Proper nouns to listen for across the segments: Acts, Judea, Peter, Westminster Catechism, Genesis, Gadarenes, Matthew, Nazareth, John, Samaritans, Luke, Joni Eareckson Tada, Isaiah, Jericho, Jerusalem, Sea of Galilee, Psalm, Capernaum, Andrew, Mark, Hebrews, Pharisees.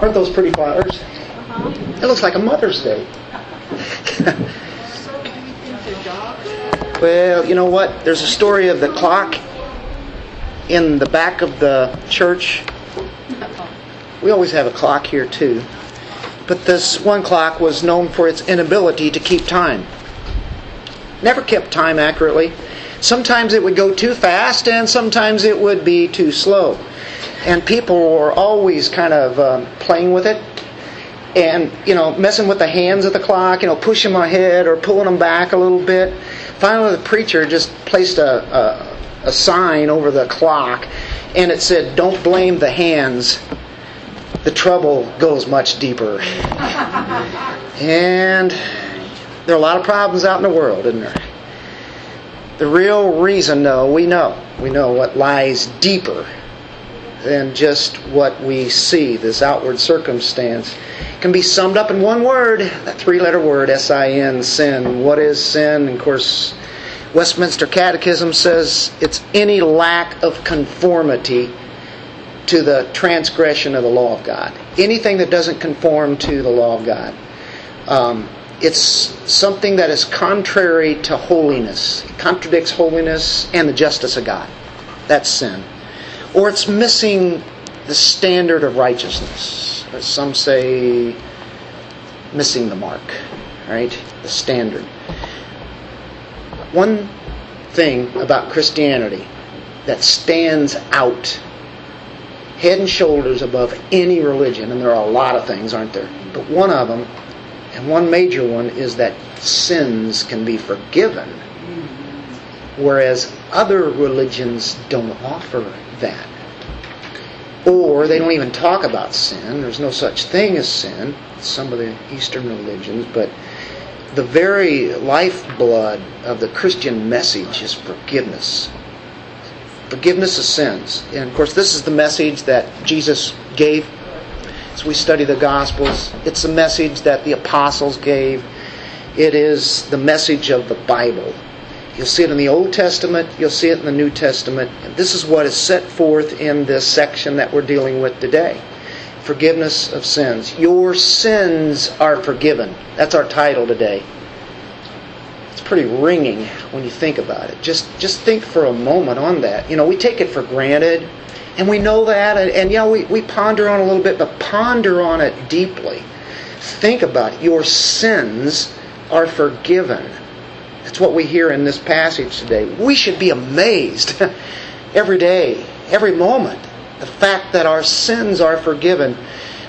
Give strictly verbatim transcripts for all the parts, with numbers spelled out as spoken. Aren't those pretty flowers? Uh-huh. It looks like a Mother's Day. Well, you know what? There's a story of the clock in the back of the church. We always have a clock here too. But this one clock was known for its inability to keep time. Never kept time accurately. Sometimes it would go too fast and sometimes it would be too slow. And people were always kind of um, playing with it and, you know, messing with the hands of the clock, you know, pushing them ahead or pulling them back a little bit. Finally, the preacher just placed a, a, a sign over the clock and it said, "Don't blame the hands. The trouble goes much deeper." And there are a lot of problems out in the world, isn't there? The real reason, though, we know. We know what lies deeper than just what we see, this outward circumstance. It can be summed up in one word, that three-letter word, S I N, sin. What is sin? Of course, Westminster Catechism says it's any lack of conformity to the transgression of the law of God. Anything that doesn't conform to the law of God. Um, It's something that is contrary to holiness. It contradicts holiness and the justice of God. That's sin. Or it's missing the standard of righteousness. Or some say missing the mark, right? The standard. One thing about Christianity that stands out head and shoulders above any religion, and there are a lot of things, aren't there? But one of them, and one major one, is that sins can be forgiven, whereas other religions don't offer that. Or they don't even talk about sin. There's no such thing as sin, some of the Eastern religions, but the very lifeblood of the Christian message is forgiveness. Forgiveness of sins. And of course, this is the message that Jesus gave. As we study the Gospels, it's the message that the apostles gave. It is the message of the Bible. You'll see it in the Old Testament. You'll see it in the New Testament. And this is what is set forth in this section that we're dealing with today. Forgiveness of sins. Your sins are forgiven. That's our title today. It's pretty ringing when you think about it. Just, just think for a moment on that. You know, we take it for granted. And we know that, and, and you know, we, we ponder on it a little bit, but ponder on it deeply. Think about it. Your sins are forgiven. That's what we hear in this passage today. We should be amazed every day, every moment, the fact that our sins are forgiven.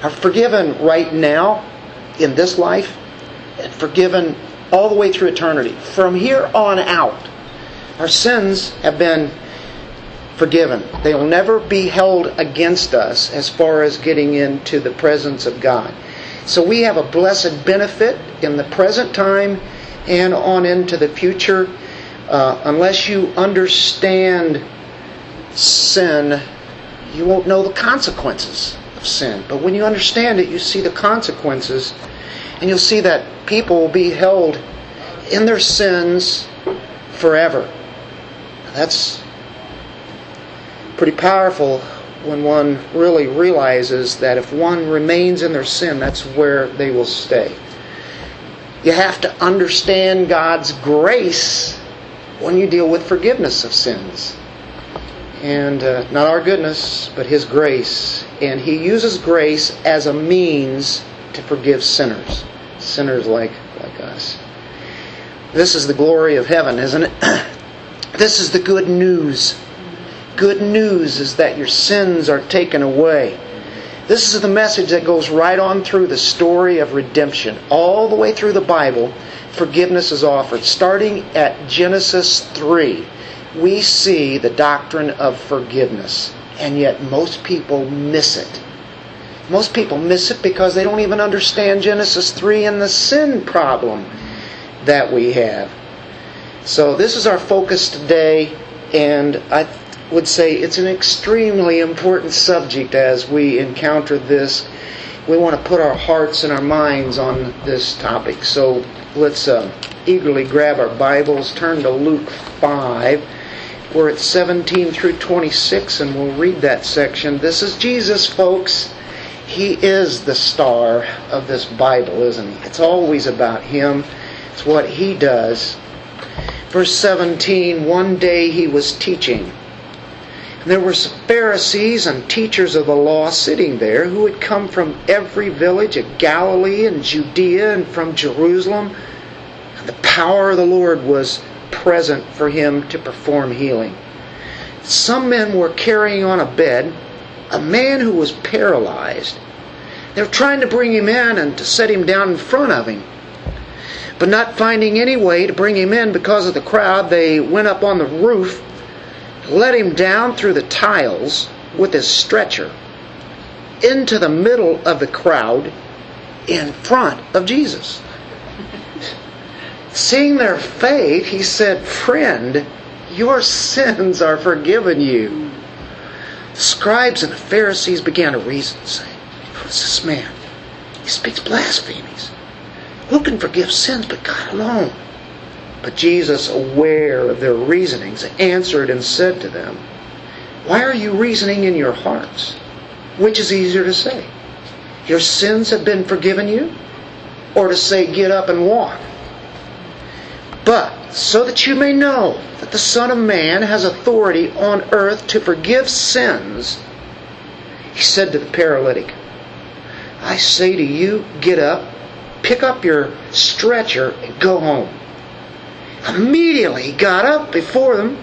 Are forgiven right now, in this life, and forgiven all the way through eternity. From here on out, our sins have been forgiven. They will never be held against us as far as getting into the presence of God. So we have a blessed benefit in the present time and on into the future. Uh, unless you understand sin, you won't know the consequences of sin. But when you understand it, you see the consequences, and you'll see that people will be held in their sins forever. That's pretty powerful when one really realizes that if one remains in their sin, that's where they will stay. You have to understand God's grace when you deal with forgiveness of sins. And uh, not our goodness, but His grace. And He uses grace as a means to forgive sinners. Sinners like, like us. This is the glory of heaven, isn't it? This is the good news. Good news is that your sins are taken away. This is the message that goes right on through the story of redemption. All the way through the Bible, forgiveness is offered. Starting at Genesis three, we see the doctrine of forgiveness. And yet most people miss it. Most people miss it because they don't even understand Genesis three and the sin problem that we have. So this is our focus today, and I think would say it's an extremely important subject as we encounter this. We want to put our hearts and our minds on this topic. So let's uh, eagerly grab our Bibles, turn to Luke five. We're at seventeen through twenty-six, and we'll read that section. This is Jesus, folks. He is the star of this Bible, isn't he? It's always about Him. It's what He does. Verse seventeen, one day He was teaching. And there were Pharisees and teachers of the law sitting there who had come from every village of Galilee and Judea and from Jerusalem. And the power of the Lord was present for Him to perform healing. Some men were carrying on a bed a man who was paralyzed. They were trying to bring him in and to set him down in front of Him. But not finding any way to bring him in because of the crowd, they went up on the roof, let him down through the tiles with his stretcher into the middle of the crowd in front of Jesus. Seeing their faith, He said, "Friend, your sins are forgiven you." The scribes and the Pharisees began to reason, saying, "What's this man? He speaks blasphemies. Who can forgive sins but God alone?" But Jesus, aware of their reasonings, answered and said to them, "Why are you reasoning in your hearts? Which is easier to say, 'Your sins have been forgiven you,' or to say, 'Get up and walk'? But so that you may know that the Son of Man has authority on earth to forgive sins," He said to the paralytic, "I say to you, get up, pick up your stretcher, and go home." Immediately he got up before them,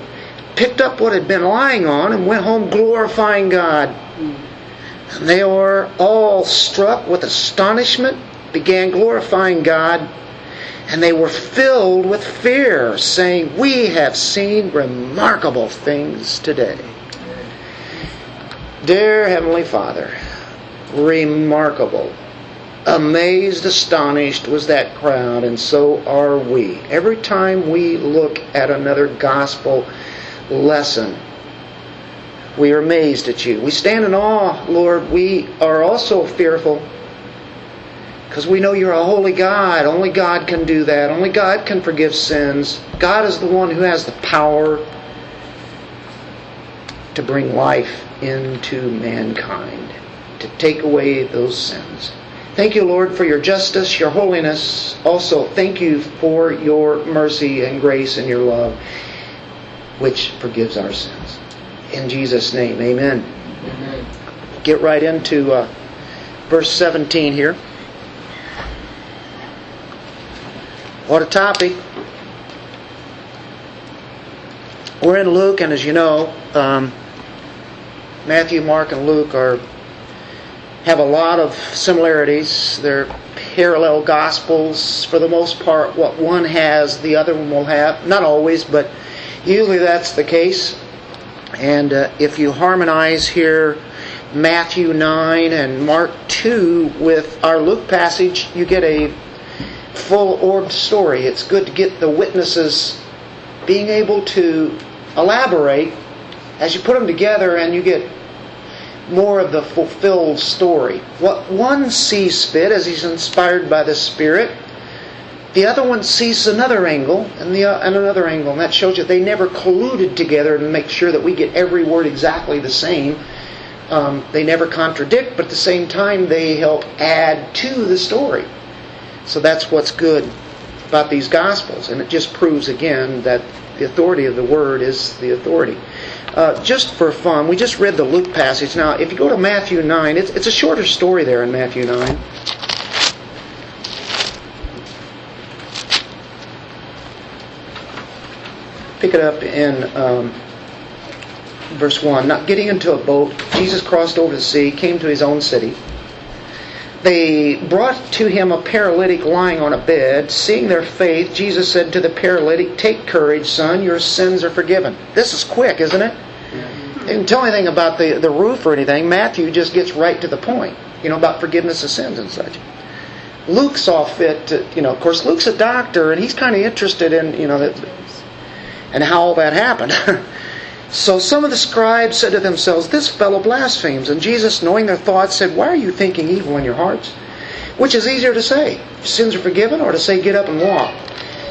picked up what had been lying on, and went home glorifying God. And they were all struck with astonishment, began glorifying God. And they were filled with fear, saying, "We have seen remarkable things today." Dear Heavenly Father, remarkable, amazed, astonished was that crowd, and so are we. Every time we look at another gospel lesson, we are amazed at you. We stand in awe, Lord. We are also fearful, because we know you're a holy God. Only God can do that. Only God can forgive sins. God is the one who has the power to bring life into mankind, to take away those sins. Thank you, Lord, for your justice, your holiness. Also, thank you for your mercy and grace and your love, which forgives our sins. In Jesus' name, amen. Amen. Get right into uh, verse seventeen here. What a topic. We're in Luke, and as you know, um, Matthew, Mark, and Luke are have a lot of similarities. They're parallel Gospels. For the most part, what one has, the other one will have. Not always, but usually that's the case. And uh, if you harmonize here Matthew nine and Mark two with our Luke passage, you get a full-orbed story. It's good to get the witnesses being able to elaborate as you put them together, and you get more of the fulfilled story. What one sees fit as he's inspired by the Spirit, the other one sees another angle and, the, and another angle, and that shows you they never colluded together to make sure that we get every word exactly the same. Um, they never contradict, but at the same time they help add to the story. So that's what's good about these Gospels. And it just proves again that the authority of the Word is the authority. Uh, just for fun, we just read the Luke passage. Now, if you go to Matthew nine, it's, it's a shorter story there in Matthew nine. Pick it up in um, verse one. Not getting into a boat, Jesus crossed over the sea, came to his own city. They brought to him a paralytic lying on a bed. Seeing their faith, Jesus said to the paralytic, "Take courage, son, your sins are forgiven." This is quick, isn't it? They didn't tell anything about the, the roof or anything. Matthew just gets right to the point, you know, about forgiveness of sins and such. Luke saw fit to, you know, of course, Luke's a doctor, and he's kind of interested in, you know, that, and how all that happened. So some of the scribes said to themselves, "This fellow blasphemes." And Jesus, knowing their thoughts, said, "Why are you thinking evil in your hearts? Which is easier to say, 'Sins are forgiven,' or to say, 'Get up and walk'?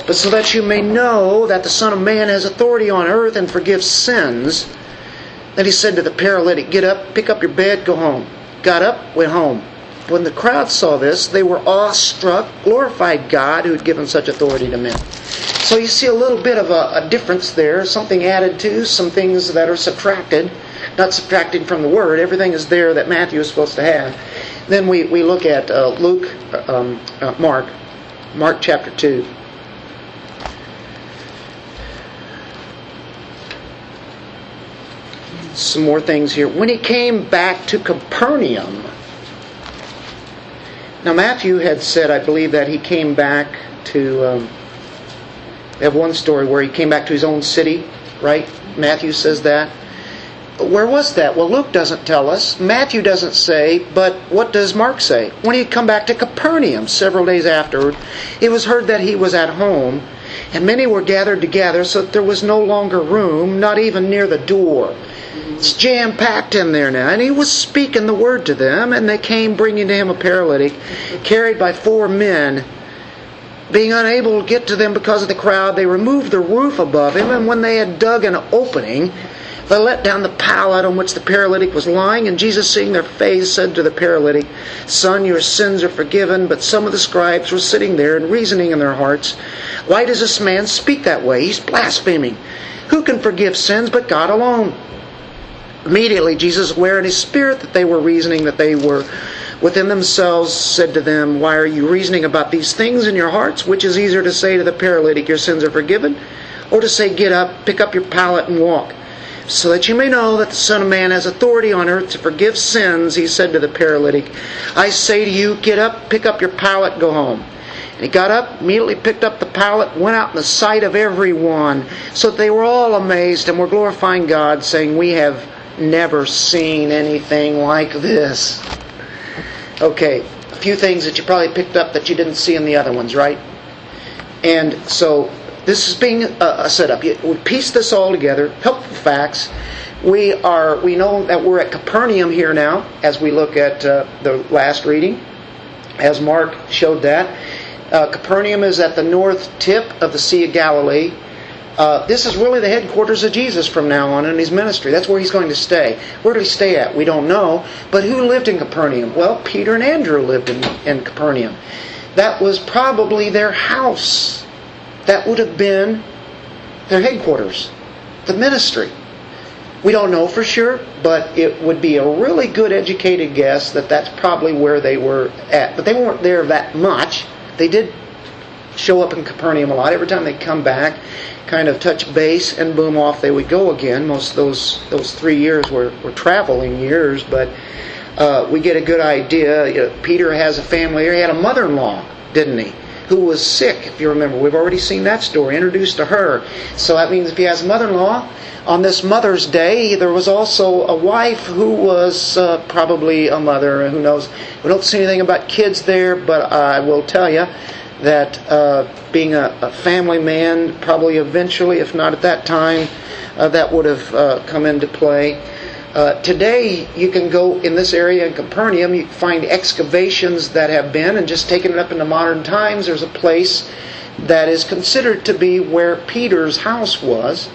But so that you may know that the Son of Man has authority on earth and forgives sins." Then he said to the paralytic, "Get up, pick up your bed, go home." got up, went home. When the crowd saw this, they were awestruck, glorified God who had given such authority to men. So you see a little bit of a, a difference there, something added to, some things that are subtracted, not subtracting from the Word. Everything is there that Matthew is supposed to have. Then we, we look at uh, Luke, um, uh, Mark, Mark chapter two. Some more things here. When he came back to Capernaum, now Matthew had said, I believe, that he came back to, um, they have one story where he came back to his own city, right? Matthew says that. Where was that? Well, Luke doesn't tell us. Matthew doesn't say, but what does Mark say? When he had come back to Capernaum several days afterward, it was heard that he was at home, and many were gathered together, so that there was no longer room, not even near the door. It's jam-packed in there now. And he was speaking the word to them, and they came bringing to him a paralytic, carried by four men. Being unable to get to them because of the crowd, they removed the roof above him, and when they had dug an opening, they let down the pallet on which the paralytic was lying, and Jesus, seeing their faith, said to the paralytic, "Son, your sins are forgiven." But some of the scribes were sitting there and reasoning in their hearts, "Why does this man speak that way? He's blaspheming. Who can forgive sins but God alone?" Immediately Jesus, aware in his spirit that they were reasoning, that they were within themselves, said to them, "Why are you reasoning about these things in your hearts? Which is easier to say to the paralytic, 'Your sins are forgiven,' or to say, 'Get up, pick up your pallet and walk'? So that you may know that the Son of Man has authority on earth to forgive sins," he said to the paralytic, "I say to you, get up, pick up your pallet, go home." And he got up, immediately picked up the pallet, went out in the sight of everyone, so that they were all amazed and were glorifying God, saying, "We have never seen anything like this." Okay, a few things that you probably picked up that you didn't see in the other ones, right? And so this is being a setup. We piece this all together. Helpful facts. We are. We know that we're at Capernaum here now, as we look at uh, the last reading, as Mark showed that. Uh, Capernaum is at the north tip of the Sea of Galilee. Uh, this is really the headquarters of Jesus from now on in his ministry. That's where he's going to stay. Where did he stay at? We don't know. But who lived in Capernaum? Well, Peter and Andrew lived in, in Capernaum. That was probably their house. That would have been their headquarters, the ministry. We don't know for sure, but it would be a really good educated guess that that's probably where they were at. But they weren't there that much. They did show up in Capernaum a lot. Every time they'd come back, kind of touch base, and boom, off they would go again. Most of those those three years were, were traveling years, but uh, we get a good idea. You know, Peter has a family here. He had a mother-in-law, didn't he, who was sick, if you remember. We've already seen that story, introduced to her. So that means if he has a mother-in-law, on this Mother's Day, there was also a wife who was uh, probably a mother, who knows. We don't see anything about kids there, but I will tell you, that uh, being a, a family man, probably eventually, if not at that time, uh, that would have uh, come into play. Uh, today, you can go in this area in Capernaum, you find excavations that have been, and just taking it up into modern times, there's a place that is considered to be where Peter's house was.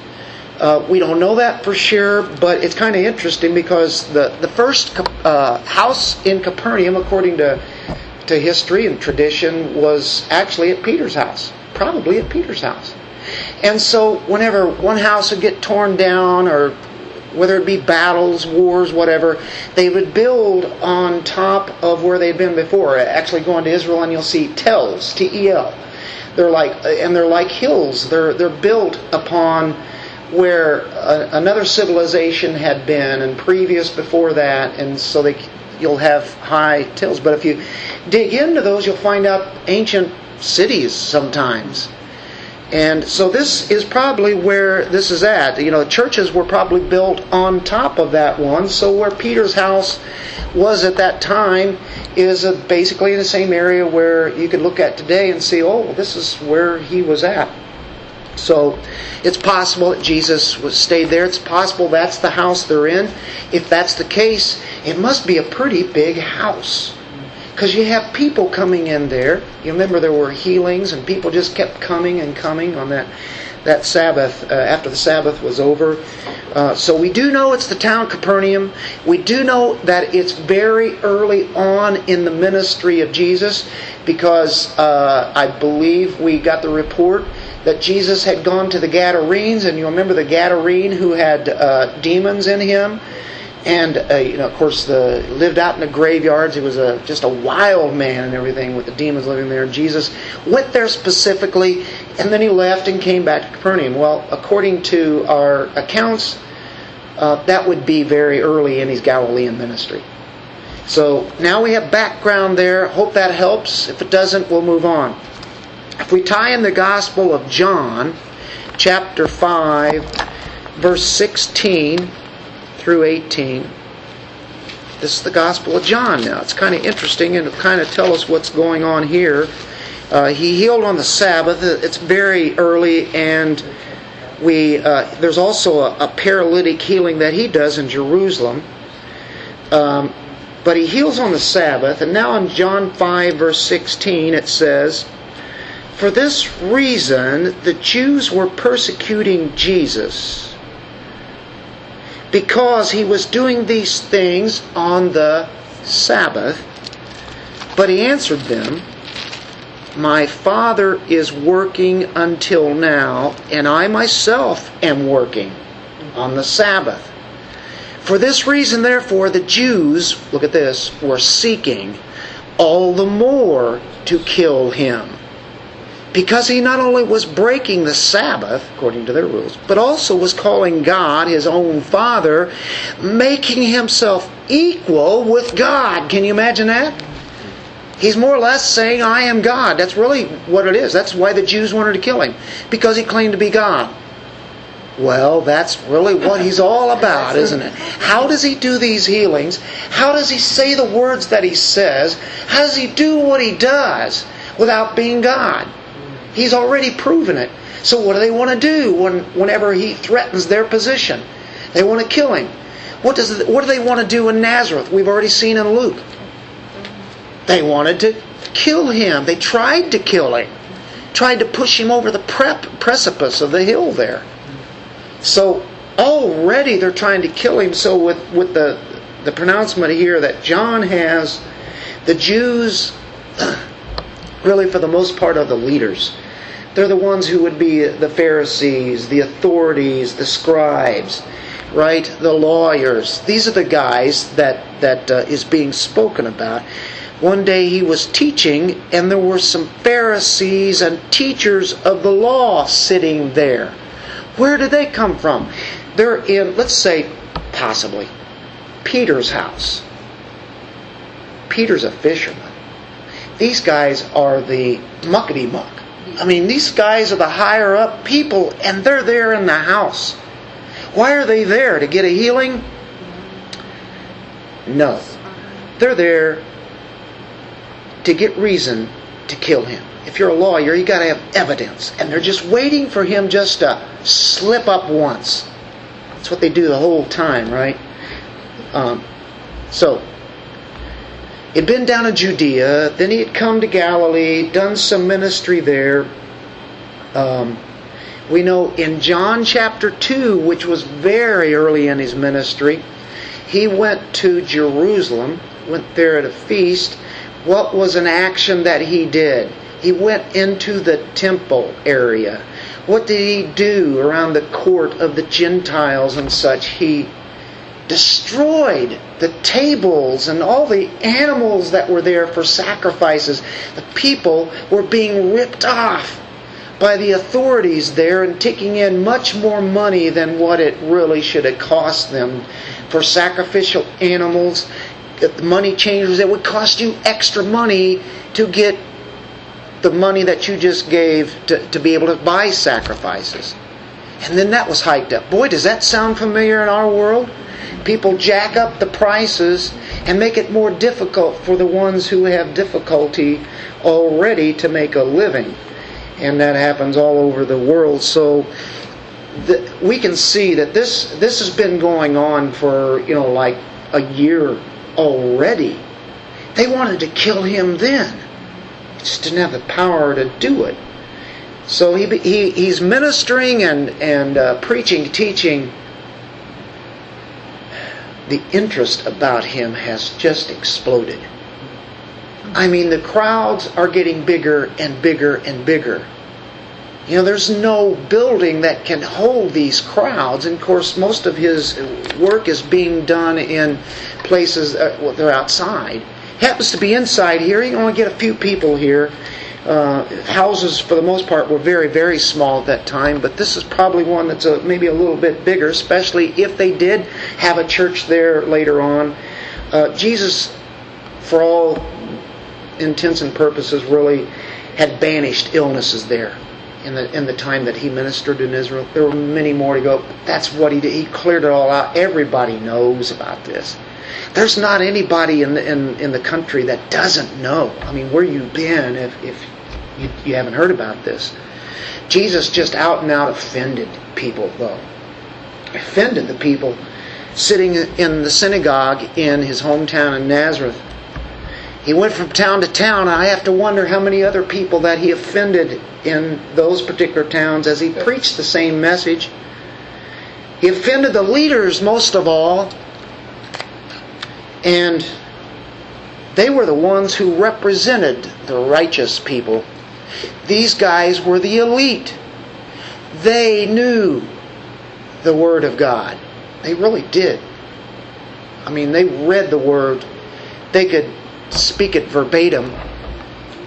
Uh, we don't know that for sure, but it's kind of interesting because the, the first uh, house in Capernaum, according to to history and tradition, was actually at Peter's house. Probably at Peter's house. And so whenever one house would get torn down, or whether it be battles, wars, whatever, they would build on top of where they'd been before. Actually, go into Israel and you'll see tells, T E L. They're like, and they're like hills. They're they're built upon where a, another civilization had been, and previous before that, and so they you'll have high hills. But if you dig into those, you'll find out ancient cities sometimes. And so this is probably where this is at. You know, churches were probably built on top of that one. So where Peter's house was at that time is basically in the same area where you could look at today and see, oh, this is where he was at. So it's possible that Jesus was stayed there. It's possible that's the house they're in. If that's the case, it must be a pretty big house, because you have people coming in there. You remember there were healings, and people just kept coming and coming on that that Sabbath, uh, after the Sabbath was over. Uh, so we do know it's the town Capernaum. We do know that it's very early on in the ministry of Jesus, because uh, I believe we got the report that Jesus had gone to the Gadarenes, and you remember the Gadarene who had uh, demons in him. And, uh, you know, of course, the lived out in the graveyards. He was a, just a wild man and everything, with the demons living there. And Jesus went there specifically, and then he left and came back to Capernaum. Well, according to our accounts, uh, that would be very early in his Galilean ministry. So now we have background there. Hope that helps. If it doesn't, we'll move on. If we tie in the Gospel of John, chapter five, verse sixteen... through eighteen. This is the Gospel of John now. It's kind of interesting, and it'll kind of tell us what's going on here. Uh, he healed on the Sabbath. It's very early, and we uh, there's also a, a paralytic healing that he does in Jerusalem. Um, but he heals on the Sabbath, and now in John five, verse sixteen, it says, "For this reason the Jews were persecuting Jesus, because he was doing these things on the Sabbath. But he answered them, 'My Father is working until now, and I myself am working on the Sabbath.' For this reason, therefore, the Jews," look at this, "were seeking all the more to kill him, because he not only was breaking the Sabbath, according to their rules, but also was calling God his own Father, making himself equal with God." Can you imagine that? He's more or less saying, "I am God." That's really what it is. That's why the Jews wanted to kill him, because he claimed to be God. Well, that's really what he's all about, isn't it? How does he do these healings? How does he say the words that he says? How does he do what he does without being God? He's already proven it. So what do they want to do when, whenever he threatens their position? They want to kill him. What does what do they want to do in Nazareth? We've already seen in Luke. They wanted to kill him. They tried to kill him. Tried to push him over the prep, precipice of the hill there. So already they're trying to kill him. So with, with the, the pronouncement here that John has, the Jews really for the most part are the leaders. They're the ones who would be the Pharisees, the authorities, the scribes, right? The lawyers. These are the guys that, that uh, is being spoken about. One day he was teaching, and there were some Pharisees and teachers of the law sitting there. Where did they come from? They're in, let's say, possibly, Peter's house. Peter's a fisherman. These guys are the muckety-muck. I mean, these guys are the higher-up people, and they're there in the house. Why are they there? To get a healing? No. They're there to get reason to kill him. If you're a lawyer, you got to have evidence. And they're just waiting for him just to slip up once. That's what they do the whole time, right? Um, so... He'd been down in Judea, then he had come to Galilee, done some ministry there. Um, we know in John chapter two, which was very early in his ministry, he went to Jerusalem, went there at a feast. What was an action that he did? He went into the temple area. What did he do around the court of the Gentiles and such? He destroyed the tables and all the animals that were there for sacrifices. The people were being ripped off by the authorities there and taking in much more money than what it really should have cost them for sacrificial animals. The money changers, it would cost you extra money to get the money that you just gave to, to be able to buy sacrifices. And then that was hiked up. Boy, does that sound familiar in our world? People jack up the prices and make it more difficult for the ones who have difficulty already to make a living. And that happens all over the world. So the, we can see that this this has been going on for, you know, like a year already. They wanted to kill him then. They just didn't have the power to do it. So he, he he's ministering and, and uh, preaching, teaching. The interest about him has just exploded. I mean, the crowds are getting bigger and bigger and bigger. You know, there's no building that can hold these crowds. And of course, most of his work is being done in places uh, that are outside. Happens to be inside here. You only get a few people here. Uh, houses, for the most part, were very, very small at that time. But this is probably one that's a, maybe a little bit bigger, especially if they did have a church there later on. Uh, Jesus, for all intents and purposes, really had banished illnesses there. In the in the time that he ministered in Israel, there were many more to go. That's what he did. He cleared it all out. Everybody knows about this. There's not anybody in the, in in the country that doesn't know. I mean, where you been if if you, you haven't heard about this? Jesus just out and out offended people, though. Offended the people sitting in the synagogue in his hometown in Nazareth. He went from town to town, and I have to wonder how many other people that he offended in those particular towns as he preached the same message. He offended the leaders most of all, and they were the ones who represented the righteous people. These guys were the elite. They knew the Word of God. They really did. I mean, they read the Word. They could speak it verbatim.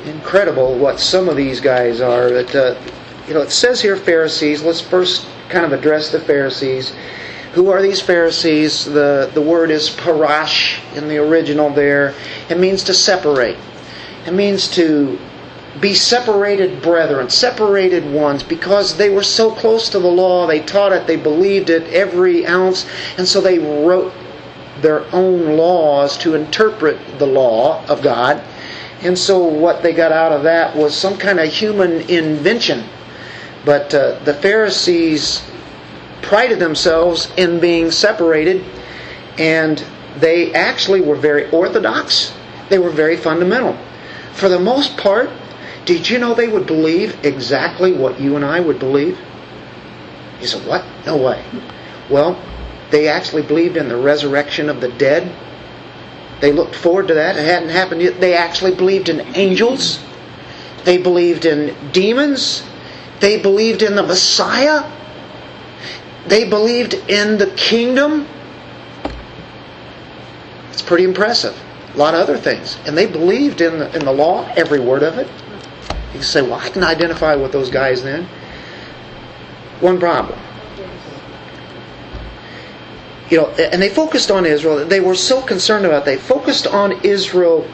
Incredible what some of these guys are. But, uh, you know, it says here Pharisees. Let's first kind of address the Pharisees. Who are these Pharisees? The, the word is parash in the original there. It means to separate. It means to be separated brethren, separated ones, because they were so close to the law. They taught it. They believed it every ounce. And so they wrote their own laws to interpret the law of God. And so what they got out of that was some kind of human invention. But uh, the Pharisees prided themselves in being separated, and they actually were very orthodox. They were very fundamental. For the most part, did you know they would believe exactly what you and I would believe? You said, what? No way. Well, they actually believed in the resurrection of the dead. They looked forward to that. It hadn't happened yet. They actually believed in angels. They believed in demons. They believed in the Messiah. They believed in the kingdom. It's pretty impressive. A lot of other things. And they believed in the, in the law, every word of it. You can say, well, I can identify with those guys then. One problem. You know, and they focused on Israel. They were so concerned about it. They focused on Israel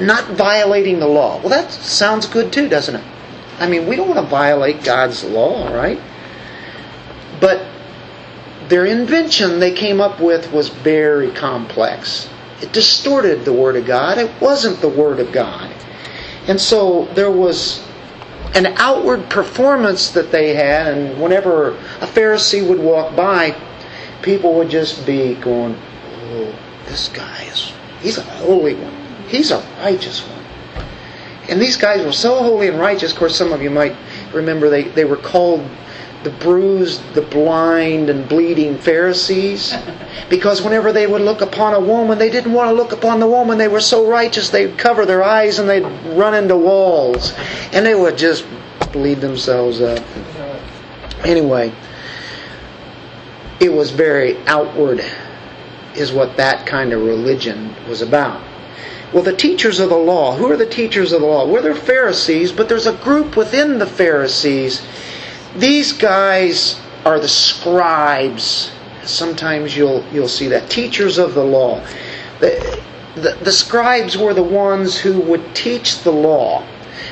not violating the law. Well, that sounds good too, doesn't it? I mean, we don't want to violate God's law, right? But their invention they came up with was very complex. It distorted the Word of God. It wasn't the Word of God. And so there was an outward performance that they had, and whenever a Pharisee would walk by, people would just be going, oh, this guy is, he's a holy one. He's a righteous one. And these guys were so holy and righteous. Of course, some of you might remember they, they were called the bruised, the blind, and bleeding Pharisees. Because whenever they would look upon a woman, they didn't want to look upon the woman. They were so righteous, they'd cover their eyes and they'd run into walls. And they would just bleed themselves up. Anyway, it was very outward, is what that kind of religion was about. Well, the teachers of the law, who are the teachers of the law? Well, they're Pharisees, but there's a group within the Pharisees. These guys are the scribes. Sometimes you'll you'll see that. Teachers of the law. The, the, the scribes were the ones who would teach the law.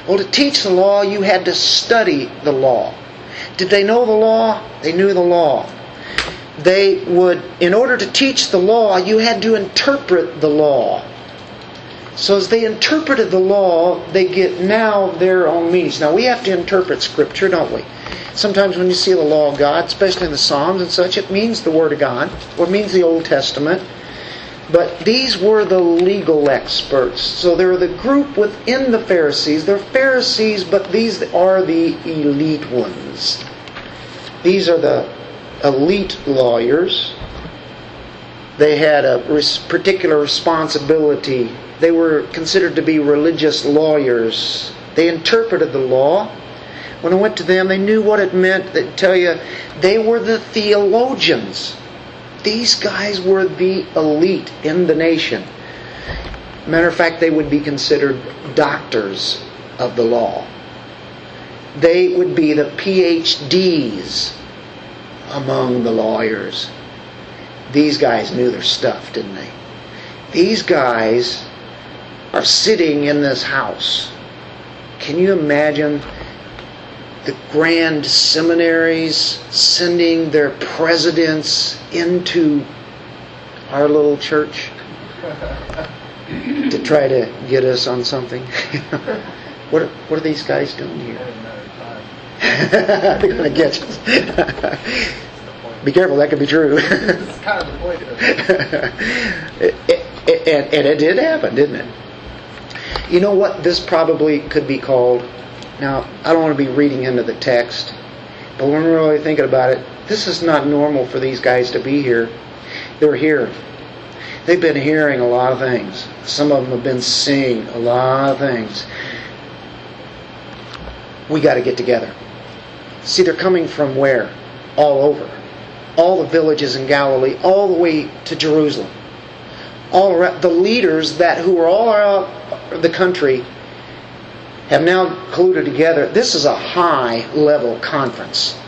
Well, to teach the law, you had to study the law. Did they know the law? They knew the law. They would, in order to teach the law, you had to interpret the law. So as they interpreted the law, they get now their own meanings. Now we have to interpret Scripture, don't we? Sometimes when you see the law of God, especially in the Psalms and such, it means the Word of God, or it means the Old Testament. But these were the legal experts. So they're the group within the Pharisees. They're Pharisees, but these are the elite ones. These are the elite lawyers. They had a particular responsibility. They were considered to be religious lawyers. They interpreted the law. When I went to them, they knew what it meant. They'd tell you they were the theologians. These guys were the elite in the nation. Matter of fact, they would be considered doctors of the law. They would be the P H Ds among the lawyers. These guys knew their stuff, didn't they? These guys are sitting in this house. Can you imagine the grand seminaries sending their presidents into our little church to try to get us on something? What are, what are these guys doing here? They're going to get us. Be careful, that could be true. It's kind of the point of it. it, it and, and it did happen, didn't it? You know what this probably could be called? Now, I don't want to be reading into the text, but when we're really thinking about it, this is not normal for these guys to be here. They're here. They've been hearing a lot of things. Some of them have been seeing a lot of things. We got to get together. See, they're coming from where? All over. All the villages in Galilee, all the way to Jerusalem. All around, the leaders that who were all around the country have now colluded together. This is a high-level conference.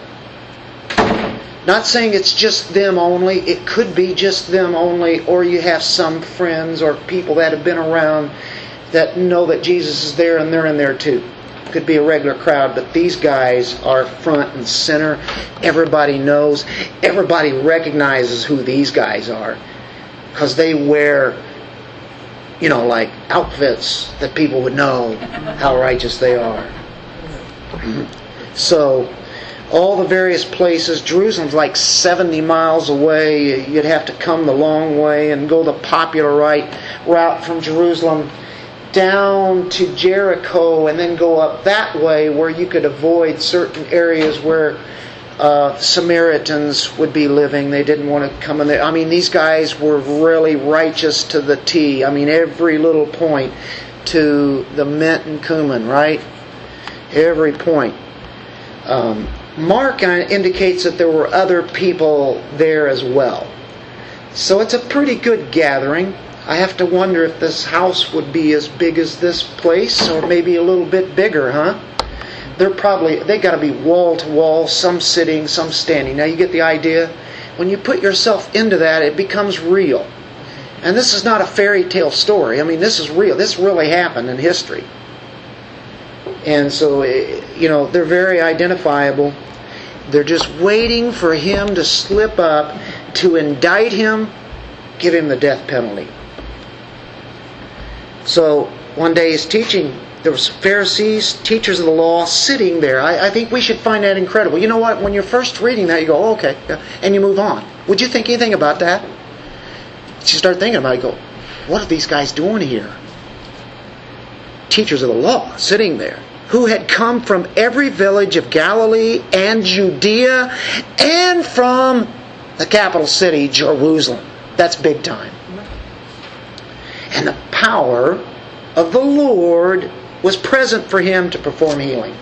Not saying it's just them only. It could be just them only, or you have some friends or people that have been around that know that Jesus is there and they're in there too. Could be a regular crowd, but these guys are front and center. Everybody knows. Everybody recognizes who these guys are because they wear... You know, like outfits that people would know how righteous they are. So, all the various places, Jerusalem's like seventy miles away. You'd have to come the long way and go the popular right route from Jerusalem down to Jericho and then go up that way where you could avoid certain areas where Uh, Samaritans would be living. They didn't want to come in there. I mean, these guys were really righteous to the T. I mean, every little point to the mint and cumin, right? Every point. Um, Mark indicates that there were other people there as well. So it's a pretty good gathering. I have to wonder if this house would be as big as this place or maybe a little bit bigger, huh? They're probably, they got to be wall to wall, some sitting, some standing. Now you get the idea? When you put yourself into that, it becomes real. And this is not a fairy tale story. I mean, this is real. This really happened in history. And so, you know, they're very identifiable. They're just waiting for him to slip up, to indict him, give him the death penalty. So, one day he's teaching. There was Pharisees, teachers of the law, sitting there. I, I think we should find that incredible. You know what? When you're first reading that, you go, oh, okay, and you move on. Would you think anything about that? But you start thinking about it, you go, what are these guys doing here? Teachers of the law, sitting there, who had come from every village of Galilee and Judea and from the capital city, Jerusalem. That's big time. And the power of the Lord was present for him to perform healing.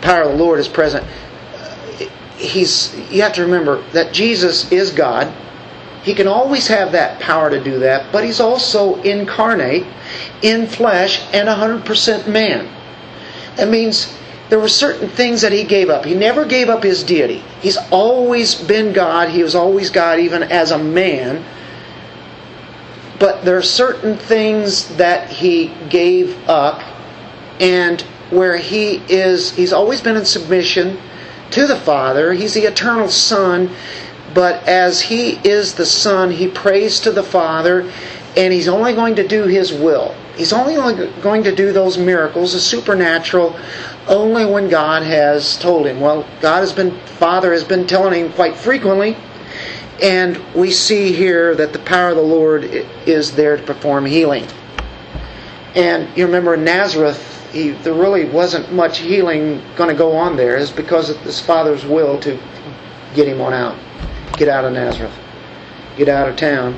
The power of the Lord is present. He's, you have to remember that Jesus is God. He can always have that power to do that, but he's also incarnate, in flesh, and one hundred percent man. That means there were certain things that he gave up. He never gave up his deity. He's always been God. He was always God even as a man. But there are certain things that he gave up, and where he is, he's always been in submission to the Father. He's the eternal Son, but as he is the Son, he prays to the Father, and he's only going to do his will. He's only going to do those miracles, the supernatural, only when God has told him. Well, God has been, Father has been telling him quite frequently, And we see here that the power of the Lord is there to perform healing. And you remember in Nazareth, he, there really wasn't much healing going to go on there. It's because of his Father's will to get him on out. Get out of Nazareth. Get out of town.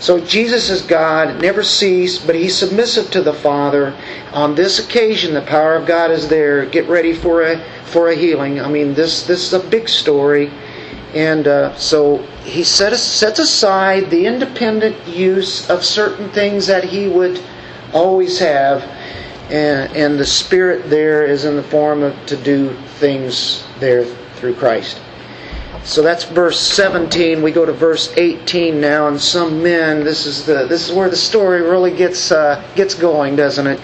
So Jesus is God, never ceased, but He's submissive to the Father. On this occasion, the power of God is there. Get ready for a for a healing. I mean, this this is a big story, and uh, so He set, sets aside the independent use of certain things that He would always have, and, and the Spirit there is in the form of to do things there through Christ. So that's verse seventeen. We go to verse eighteen now, and some men. This is the this is where the story really gets uh, gets going, doesn't it?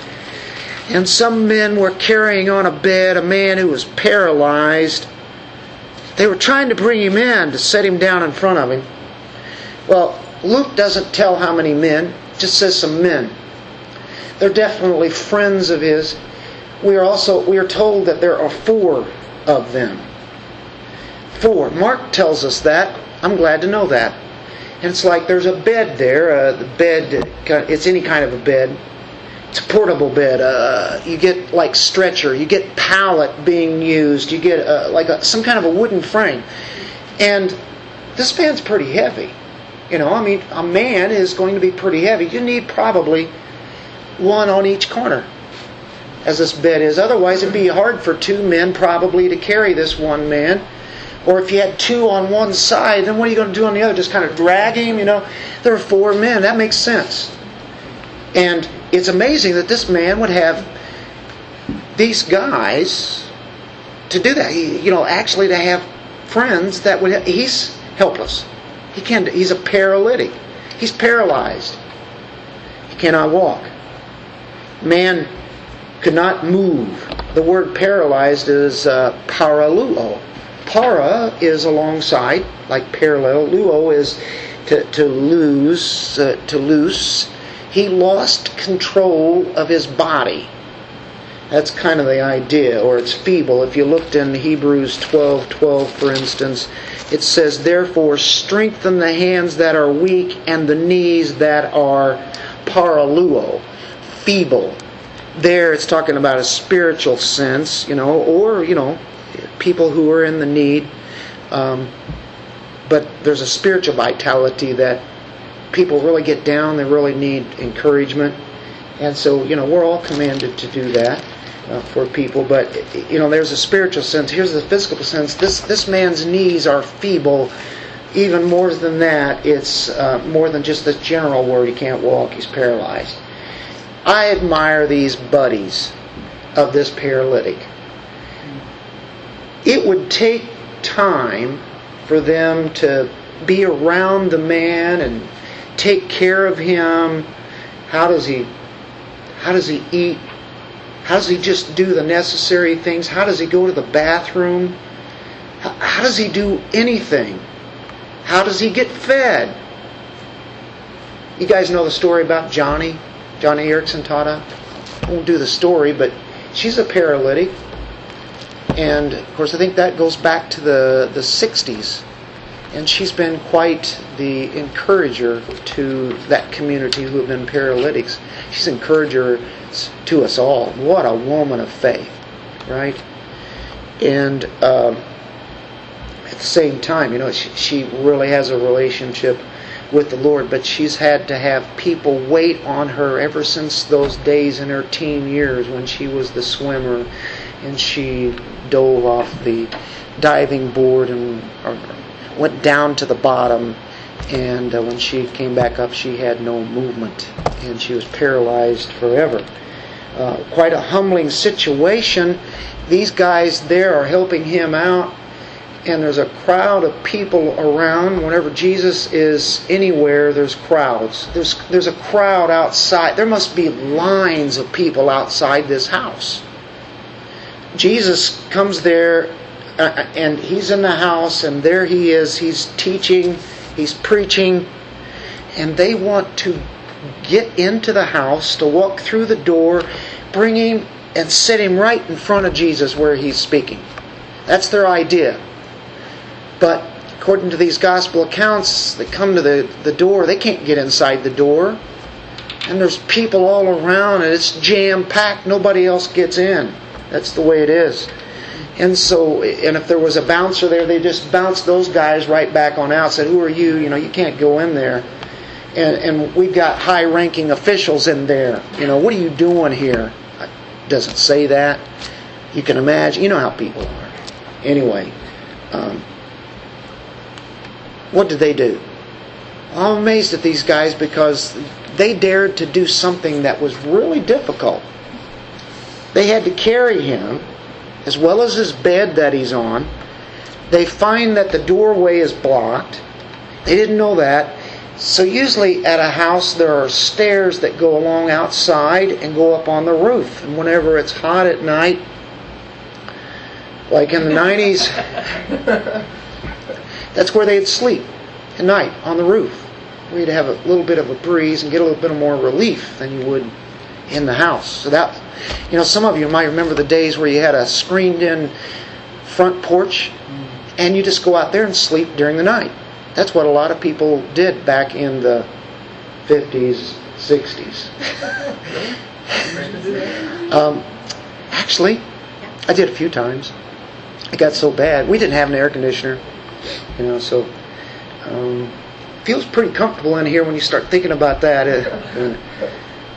And some men were carrying on a bed a man who was paralyzed. They were trying to bring him in to set him down in front of him. Well, Luke doesn't tell how many men; just says some men. They're definitely friends of his. We are also we are told that there are four of them. Four. Mark tells us that. I'm glad to know that. And it's like there's a bed there. Uh, the bed, it's any kind of a bed. It's a portable bed. Uh, you get like stretcher. You get pallet being used. You get uh, like a, some kind of a wooden frame. And this man's pretty heavy. You know, I mean, a man is going to be pretty heavy. You need probably one on each corner, as this bed is. Otherwise, it'd be hard for two men probably to carry this one man. Or if you had two on one side, then what are you going to do on the other? Just kind of drag him, you know? There are four men. That makes sense. And it's amazing that this man would have these guys to do that. He, you know, actually to have friends that would... He's helpless. He can't. He's a paralytic. He's paralyzed. He cannot walk. Man could not move. The word paralyzed is uh, paraluo. Para is alongside, like parallel. Luo is to, to lose, uh, to loose. He lost control of his body. That's kind of the idea, or it's feeble. If you looked in Hebrews twelve twelve, for instance, it says, "Therefore strengthen the hands that are weak and the knees that are paraluo, feeble." There it's talking about a spiritual sense, you know, or, you know, people who are in the need, um, but there's a spiritual vitality that people really get down. They really need encouragement, and so you know we're all commanded to do that uh, for people. But you know there's a spiritual sense. Here's the physical sense. This this man's knees are feeble. Even more than that, it's uh, more than just the general word. He can't walk. He's paralyzed. I admire these buddies of this paralytic. It would take time for them to be around the man and take care of him. How does he how does he eat? How does he just do the necessary things? How does he go to the bathroom? How, how does he do anything? How does he get fed? You guys know the story about Johnny, Joni Eareckson Tada? I won't do the story, but she's a paralytic. And, of course, I think that goes back to the, the sixties. And she's been quite the encourager to that community who have been paralytics. She's an encourager to us all. What a woman of faith, right? And um, at the same time, you know, she, she really has a relationship with the Lord. But she's had to have people wait on her ever since those days in her teen years when she was the swimmer. And she dove off the diving board and went down to the bottom. And uh, when she came back up, she had no movement. And she was paralyzed forever. Uh, quite a humbling situation. These guys there are helping him out. And there's a crowd of people around. Whenever Jesus is anywhere, there's crowds. There's, there's a crowd outside. There must be lines of people outside this house. Jesus comes there, uh, and he's in the house, and there he is. He's teaching, he's preaching, and they want to get into the house, to walk through the door, bring him and sit him right in front of Jesus where he's speaking. That's their idea. But according to these gospel accounts, they come to the, the door. They can't get inside the door. And there's people all around, and it's jam-packed. Nobody else gets in. That's the way it is. And so, and if there was a bouncer there, they just bounced those guys right back on out, said, who are you? You know, you can't go in there. And, and we've got high-ranking officials in there. You know, what are you doing here? It doesn't say that. You can imagine. You know how people are. Anyway, um, what did they do? I'm amazed at these guys because they dared to do something that was really difficult. They had to carry him, as well as his bed that he's on. They find that the doorway is blocked. They didn't know that. So usually at a house there are stairs that go along outside and go up on the roof. And whenever it's hot at night, like in the nineties, that's where they'd sleep at night, on the roof. We'd have a little bit of a breeze and get a little bit more relief than you would in the house. So that, you know, some of you might remember the days where you had a screened-in front porch, and you just go out there and sleep during the night. That's what a lot of people did back in the fifties, sixties. um, actually, I did a few times. It got so bad. We didn't have an air conditioner, you know, so um, feels pretty comfortable in here when you start thinking about that.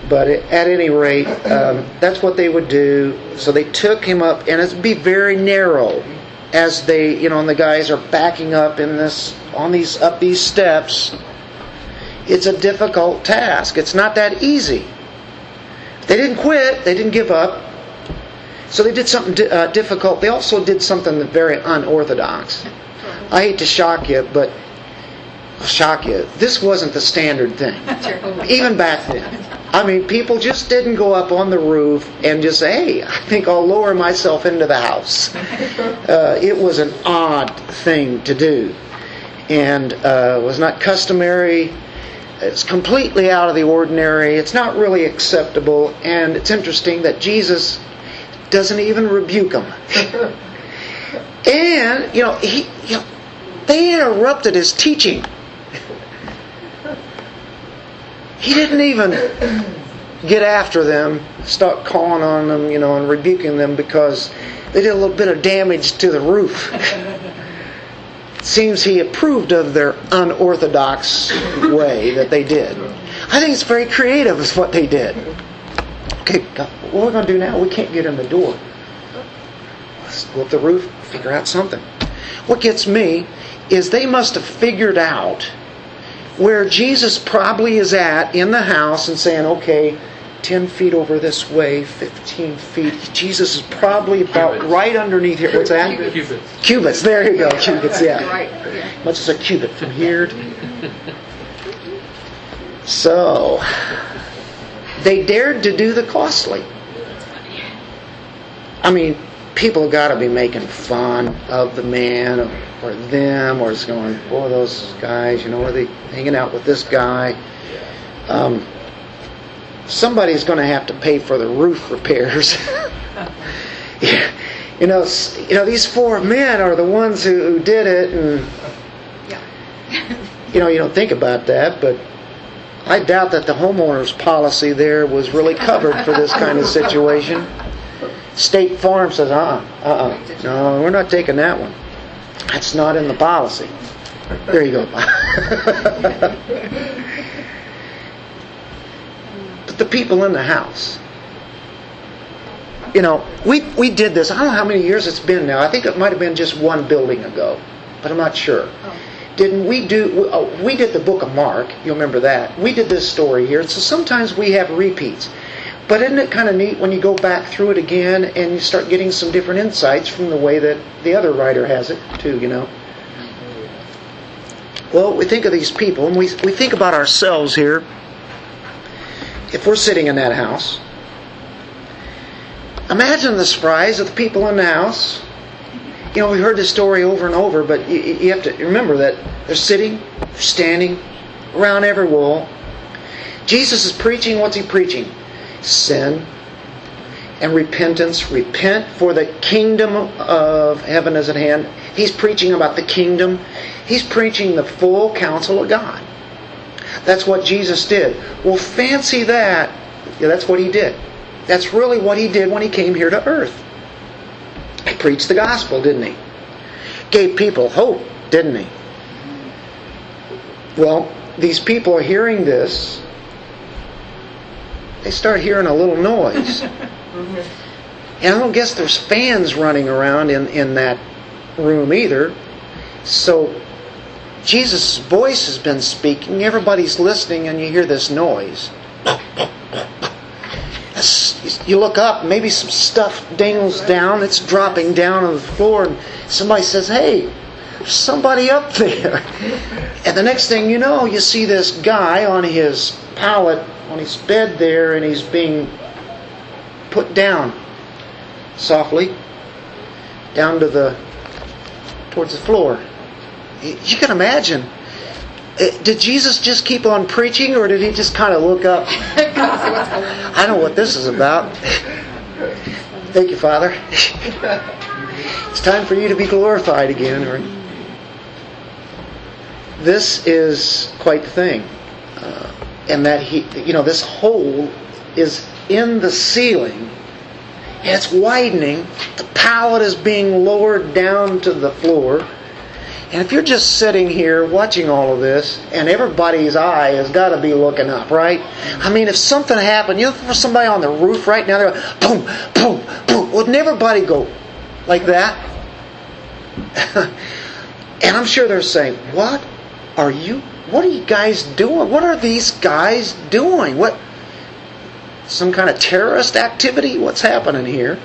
But at any rate, um, that's what they would do. So they took him up, and it'd be very narrow as they, you know, and the guys are backing up in this, on these, up these steps. It's a difficult task. It's not that easy. They didn't quit. They didn't give up. So they did something di- uh, difficult. They also did something very unorthodox. I hate to shock you, but I'll shock you. This wasn't the standard thing, even back then. I mean, people just didn't go up on the roof and just say, hey, I think I'll lower myself into the house. Uh, it was an odd thing to do, and uh, was not customary. It's completely out of the ordinary. It's not really acceptable, and it's interesting that Jesus doesn't even rebuke them. And, you know, he, you know, they interrupted his teaching. He didn't even get after them, start calling on them, you know, and rebuking them because they did a little bit of damage to the roof. It seems he approved of their unorthodox way that they did. I think it's very creative is what they did. Okay, God, what are we going to do now? We can't get in the door. Let's go up the roof, figure out something. What gets me is they must have figured out where Jesus probably is at in the house and saying, okay, ten feet over this way, fifteen feet. Jesus is probably about cubits. Right underneath here. What's that? Cubits. Cubits. There you go. Cubits, yeah. Right. Yeah. Much as a cubit from here. To... So, they dared to do the costly. I mean, people got to be making fun of the man, or them, or it's going, boy, those guys, you know, are they hanging out with this guy? Um, somebody's going to have to pay for the roof repairs. Yeah. You know, you know, these four men are the ones who, who did it, and you know, you don't think about that, but I doubt that the homeowner's policy there was really covered for this kind of situation. State Farm says, uh-uh, uh-uh, no, we're not taking that one. That's not in the policy. There you go. But the people in the house, you know, we we did this, I don't know how many years it's been now. I think it might have been just one building ago, but I'm not sure. Didn't we do, oh, we did the book of Mark, you'll remember that. We did this story here, so sometimes we have repeats. But isn't it kind of neat when you go back through it again and you start getting some different insights from the way that the other writer has it too, you know? Well, we think of these people and we we think about ourselves here. If we're sitting in that house, imagine the surprise of the people in the house. You know, we heard this story over and over, but you, you have to remember that they're sitting, they're standing around every wall. Jesus is preaching. What's he preaching? Sin and repentance. Repent, for the kingdom of heaven is at hand. He's preaching about the kingdom. He's preaching the full counsel of God. That's what Jesus did. Well, fancy that. Yeah, that's what he did. That's really what he did when he came here to earth. He preached the gospel, didn't he? Gave people hope, didn't he? Well, these people are hearing this. They start hearing a little noise. And I don't guess there's fans running around in, in that room either. So Jesus' voice has been speaking. Everybody's listening and you hear this noise. You look up, maybe some stuff dangles down. It's dropping down on the floor. And somebody says, hey, there's somebody up there. And the next thing you know, you see this guy on his pallet, on his bed there, and he's being put down softly down to the towards the floor. You can imagine. Did Jesus just keep on preaching, or did he just kind of look up? I know what this is about. Thank you, Father. It's time for you to be glorified again. This is quite the thing. Uh, and that he, you know, this hole is in the ceiling. It's widening. The pallet is being lowered down to the floor. And if you're just sitting here watching all of this, and everybody's eye has got to be looking up, right? I mean, if something happened, you look for somebody on the roof right now, they're like, boom, boom, boom. Wouldn't everybody go like that? And I'm sure they're saying, what are you, what are you guys doing? What are these guys doing? What, some kind of terrorist activity? What's happening here?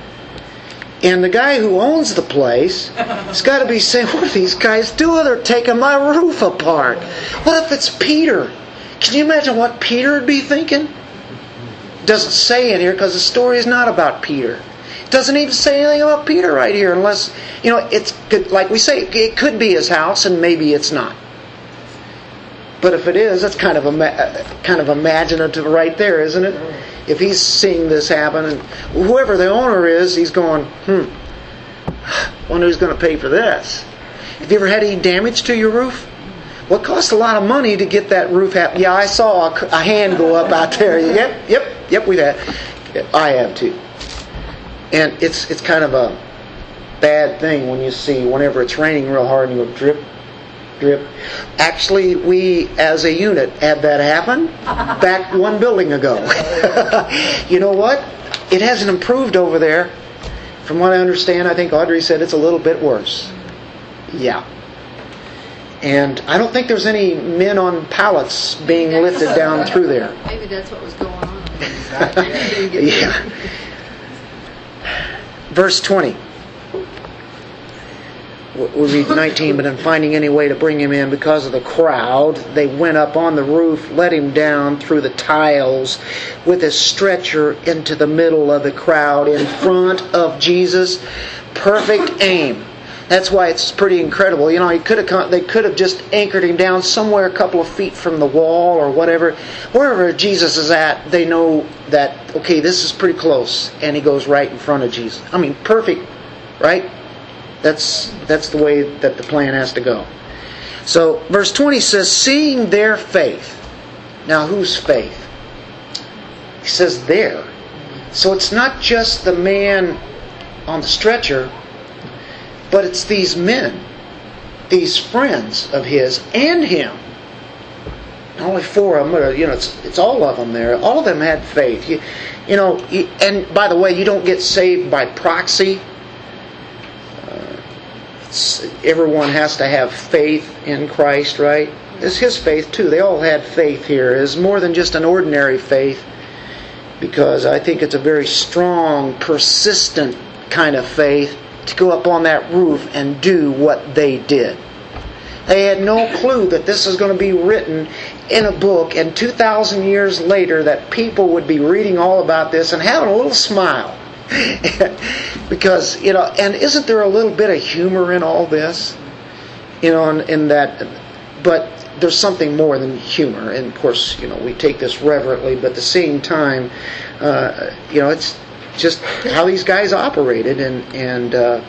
And the guy who owns the place has got to be saying, what are these guys doing? They're taking my roof apart. What if it's Peter? Can you imagine what Peter would be thinking? Doesn't say it here because the story is not about Peter. It doesn't even say anything about Peter right here unless, you know, it's like we say, it could be his house and maybe it's not. But if it is, that's kind of ima- kind of imaginative right there, isn't it? If he's seeing this happen, and whoever the owner is, he's going, hmm, I wonder who's going to pay for this. Have you ever had any damage to your roof? Well, it costs a lot of money to get that roof happy. Yeah, I saw a, a hand go up out there. Yep, yep, yep, we've had. I have too. And it's it's kind of a bad thing when you see, whenever it's raining real hard and you go drip, drip. Actually, we as a unit had that happen back one building ago. You know what? It hasn't improved over there. From what I understand, I think Audrey said it's a little bit worse. Yeah. And I don't think there's any men on pallets being lifted down through there. Maybe that's what was going on. Yeah. Verse twenty. We'll read nineteen, but in finding any way to bring him in because of the crowd, they went up on the roof, let him down through the tiles with his stretcher into the middle of the crowd in front of Jesus. Perfect aim. That's why it's pretty incredible. You know, he could have, they could have just anchored him down somewhere a couple of feet from the wall or whatever. Wherever Jesus is at, they know that, okay, this is pretty close. And he goes right in front of Jesus. I mean, perfect, right? That's that's the way that the plan has to go. So, verse twenty says, seeing their faith. Now, whose faith? He says their. So it's not just the man on the stretcher, but it's these men, these friends of his and him. Not only four of them, but you know, it's, it's all of them there. All of them had faith. You, you know, you, and by the way, you don't get saved by proxy. Everyone has to have faith in Christ, right? It's his faith too. They all had faith here. It's more than just an ordinary faith, because I think it's a very strong, persistent kind of faith to go up on that roof and do what they did. They had no clue that this is going to be written in a book, and two thousand years later that people would be reading all about this and having a little smile. Because, you know, and isn't there a little bit of humor in all this? You know, in, in that, but there's something more than humor. And of course, you know, we take this reverently, but at the same time, uh, you know, it's just how these guys operated. And, and uh,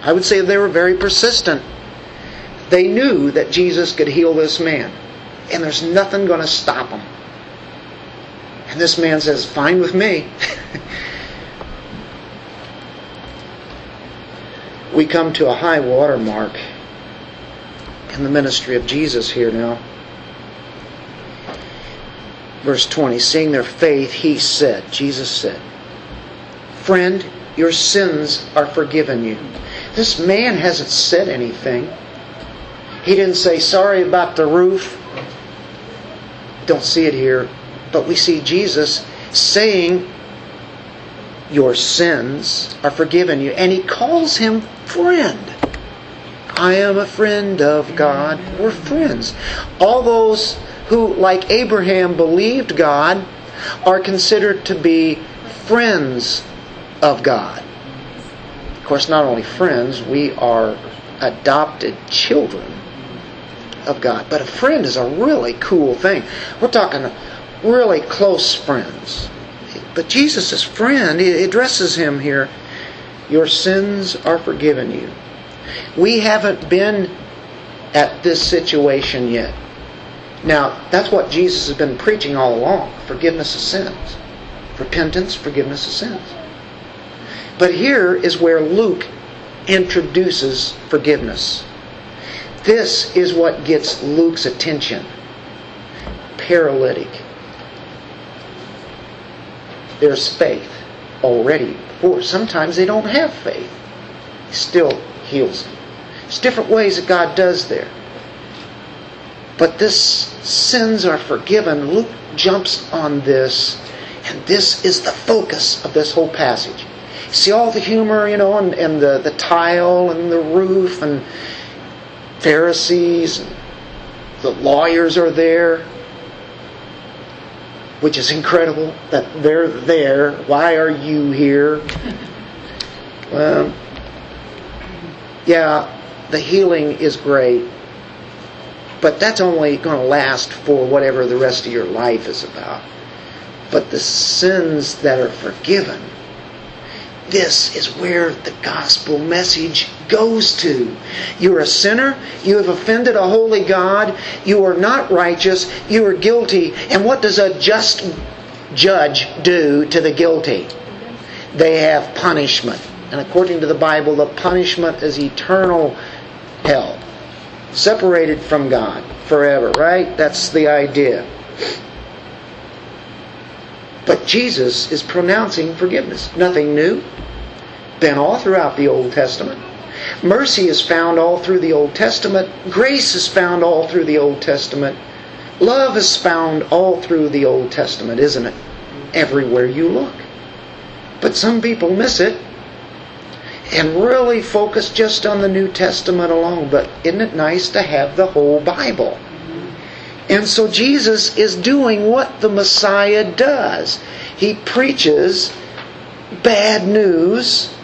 I would say they were very persistent. They knew that Jesus could heal this man. And there's nothing going to stop him. And this man says, fine with me. We come to a high water mark in the ministry of Jesus here now. Verse twenty, seeing their faith, he said, Jesus said, friend, your sins are forgiven you. This man hasn't said anything. He didn't say, sorry about the roof. Don't see it here. But we see Jesus saying, your sins are forgiven you. And he calls him friend. I am a friend of God. We're friends. All those who, like Abraham, believed God are considered to be friends of God. Of course, not only friends, we are adopted children of God. But a friend is a really cool thing. We're talking really close friends. But Jesus is friend. He addresses him here. Your sins are forgiven you. We haven't been at this situation yet. Now, that's what Jesus has been preaching all along. Forgiveness of sins. Repentance, forgiveness of sins. But here is where Luke introduces forgiveness. This is what gets Luke's attention. Paralytic. There's faith already. Or sometimes they don't have faith. He still heals them. There's different ways that God does there. But this sins are forgiven. Luke jumps on this. And this is the focus of this whole passage. You see all the humor, you know, and, and the, the tile and the roof and Pharisees and the lawyers are there, which is incredible that they're there. Why are you here? Well, yeah, the healing is great, but that's only going to last for whatever the rest of your life is about. But the sins that are forgiven, this is where the gospel message goes to. You're a sinner. You have offended a holy God. You are not righteous. You are guilty. And what does a just judge do to the guilty? They have punishment. And according to the Bible, the punishment is eternal hell. Separated from God forever, right? That's the idea. But Jesus is pronouncing forgiveness. Nothing new. Been all throughout the Old Testament. Mercy is found all through the Old Testament. Grace is found all through the Old Testament. Love is found all through the Old Testament, isn't it? Everywhere you look. But some people miss it and really focus just on the New Testament alone. But isn't it nice to have the whole Bible? And so Jesus is doing what the Messiah does. He preaches bad news.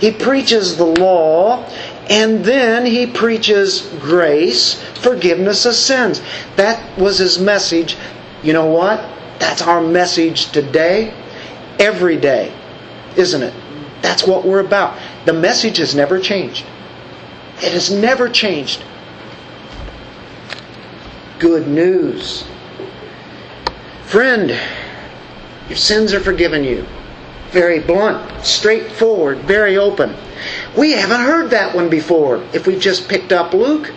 He preaches the law. And then he preaches grace, forgiveness of sins. That was his message. You know what? That's our message today. Every day. Isn't it? That's what we're about. The message has never changed. It has never changed. Good news. Friend, your sins are forgiven you. Very blunt, straightforward, very open. We haven't heard that one before if we've just picked up Luke.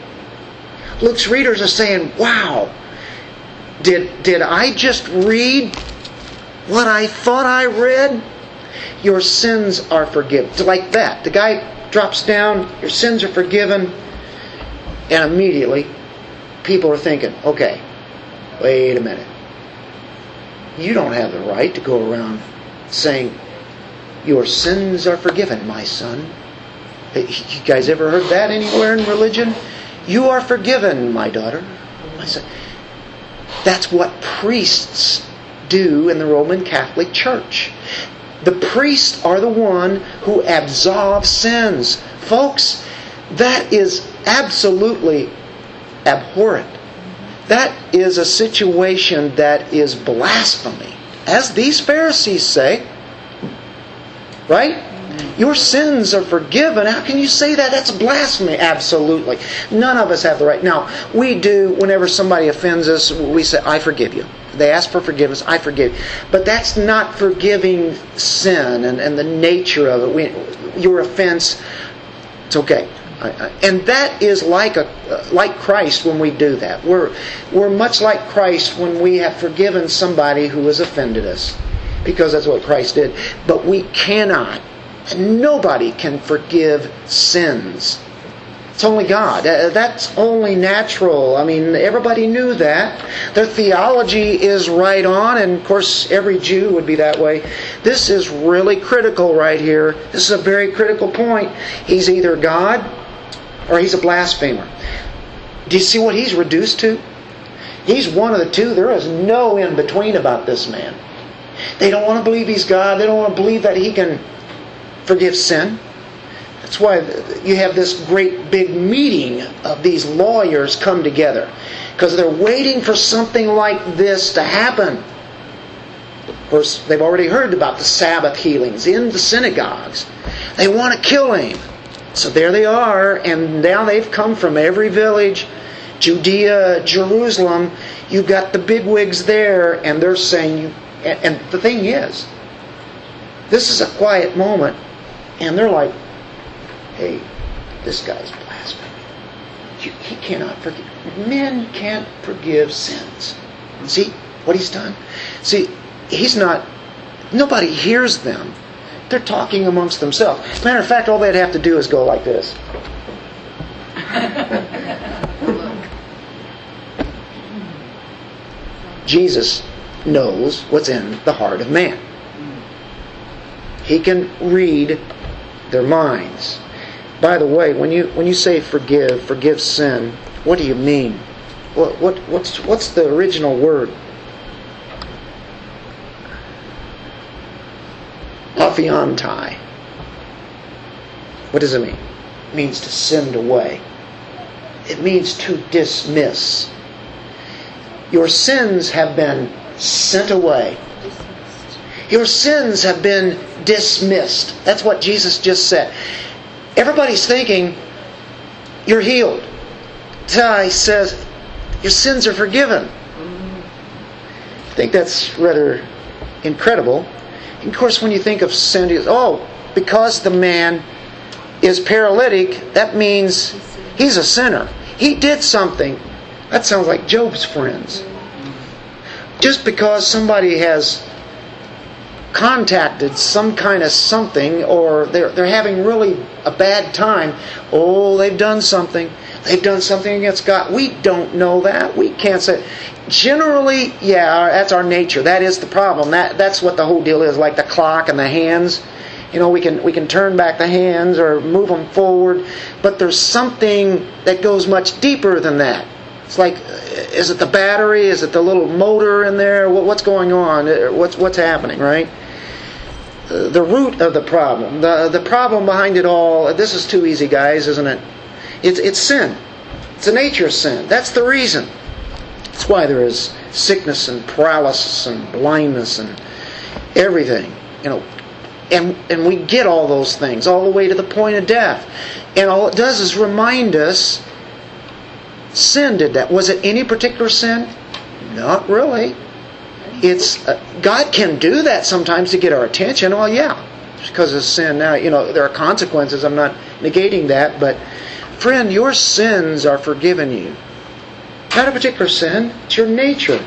Luke's readers are saying, wow, did, did I just read what I thought I read? Your sins are forgiven. It's like that. The guy drops down, your sins are forgiven, and immediately people are thinking, okay, wait a minute. You don't have the right to go around saying, your sins are forgiven, my son. You guys ever heard that anywhere in religion? You are forgiven, my daughter, my son. That's what priests do in the Roman Catholic Church. The priests are the one who absolves sins. Folks, that is absolutely abhorrent. That is a situation that is blasphemy. As these Pharisees say. Right? Your sins are forgiven. How can you say that? That's blasphemy. Absolutely. None of us have the right. Now, we do, whenever somebody offends us, we say, I forgive you. They ask for forgiveness. I forgive you. But that's not forgiving sin and, and the nature of it. We, your offense, it's okay. And that is like a like Christ when we do that. We're we're much like Christ when we have forgiven somebody who has offended us, because that's what Christ did. But we cannot. Nobody can forgive sins. It's only God. That's only natural. I mean, everybody knew that. Their theology is right on, and of course every Jew would be that way. This is really critical right here. This is a very critical point. He's either God or he's a blasphemer. Do you see what he's reduced to? He's one of the two. There is no in between about this man. They don't want to believe he's God. They don't want to believe that he can forgive sin. That's why you have this great big meeting of these lawyers come together, because they're waiting for something like this to happen. Of course, they've already heard about the Sabbath healings in the synagogues. They want to kill him. So there they are, and now they've come from every village, Judea, Jerusalem. You've got the bigwigs there, and they're saying, you. And the thing is, this is a quiet moment, and they're like, hey, this guy's blaspheming. He cannot forgive. Men can't forgive sins. See what he's done? See, he's not, nobody hears them. They're talking amongst themselves. As a matter of fact, all they'd have to do is go like this. Jesus knows what's in the heart of man. He can read their minds. By the way, when you when you say forgive, forgive sin, what do you mean? What what what's what's the original word? Afiantai. What does it mean? It means to send away. It means to dismiss. Your sins have been sent away. Your sins have been dismissed. That's what Jesus just said. Everybody's thinking, you're healed. So he says, your sins are forgiven. I think that's rather incredible. And of course, when you think of sin, oh, because the man is paralytic, that means he's a sinner. He did something. That sounds like Job's friends. Just because somebody has contacted some kind of something, or they're they're having really a bad time, oh, they've done something. They've done something against God. We don't know that. We can't say. Generally, yeah, that's our nature. That is the problem. That that's what the whole deal is, like the clock and the hands. You know, we can we can turn back the hands or move them forward, but there's something that goes much deeper than that. It's like, is it the battery? Is it the little motor in there? What's going on? What's what's happening, right? The root of the problem, the the problem behind it all. This is too easy, guys, isn't it? It's it's sin. It's the nature of sin. That's the reason. That's why there is sickness and paralysis and blindness and everything. You know, and and we get all those things all the way to the point of death. And all it does is remind us. Sin did that. Was it any particular sin? Not really. It's uh, God can do that sometimes to get our attention. Well, yeah, because of sin. Now, you know, there are consequences. I'm not negating that, but friend, your sins are forgiven you. Not a particular sin. It's your nature.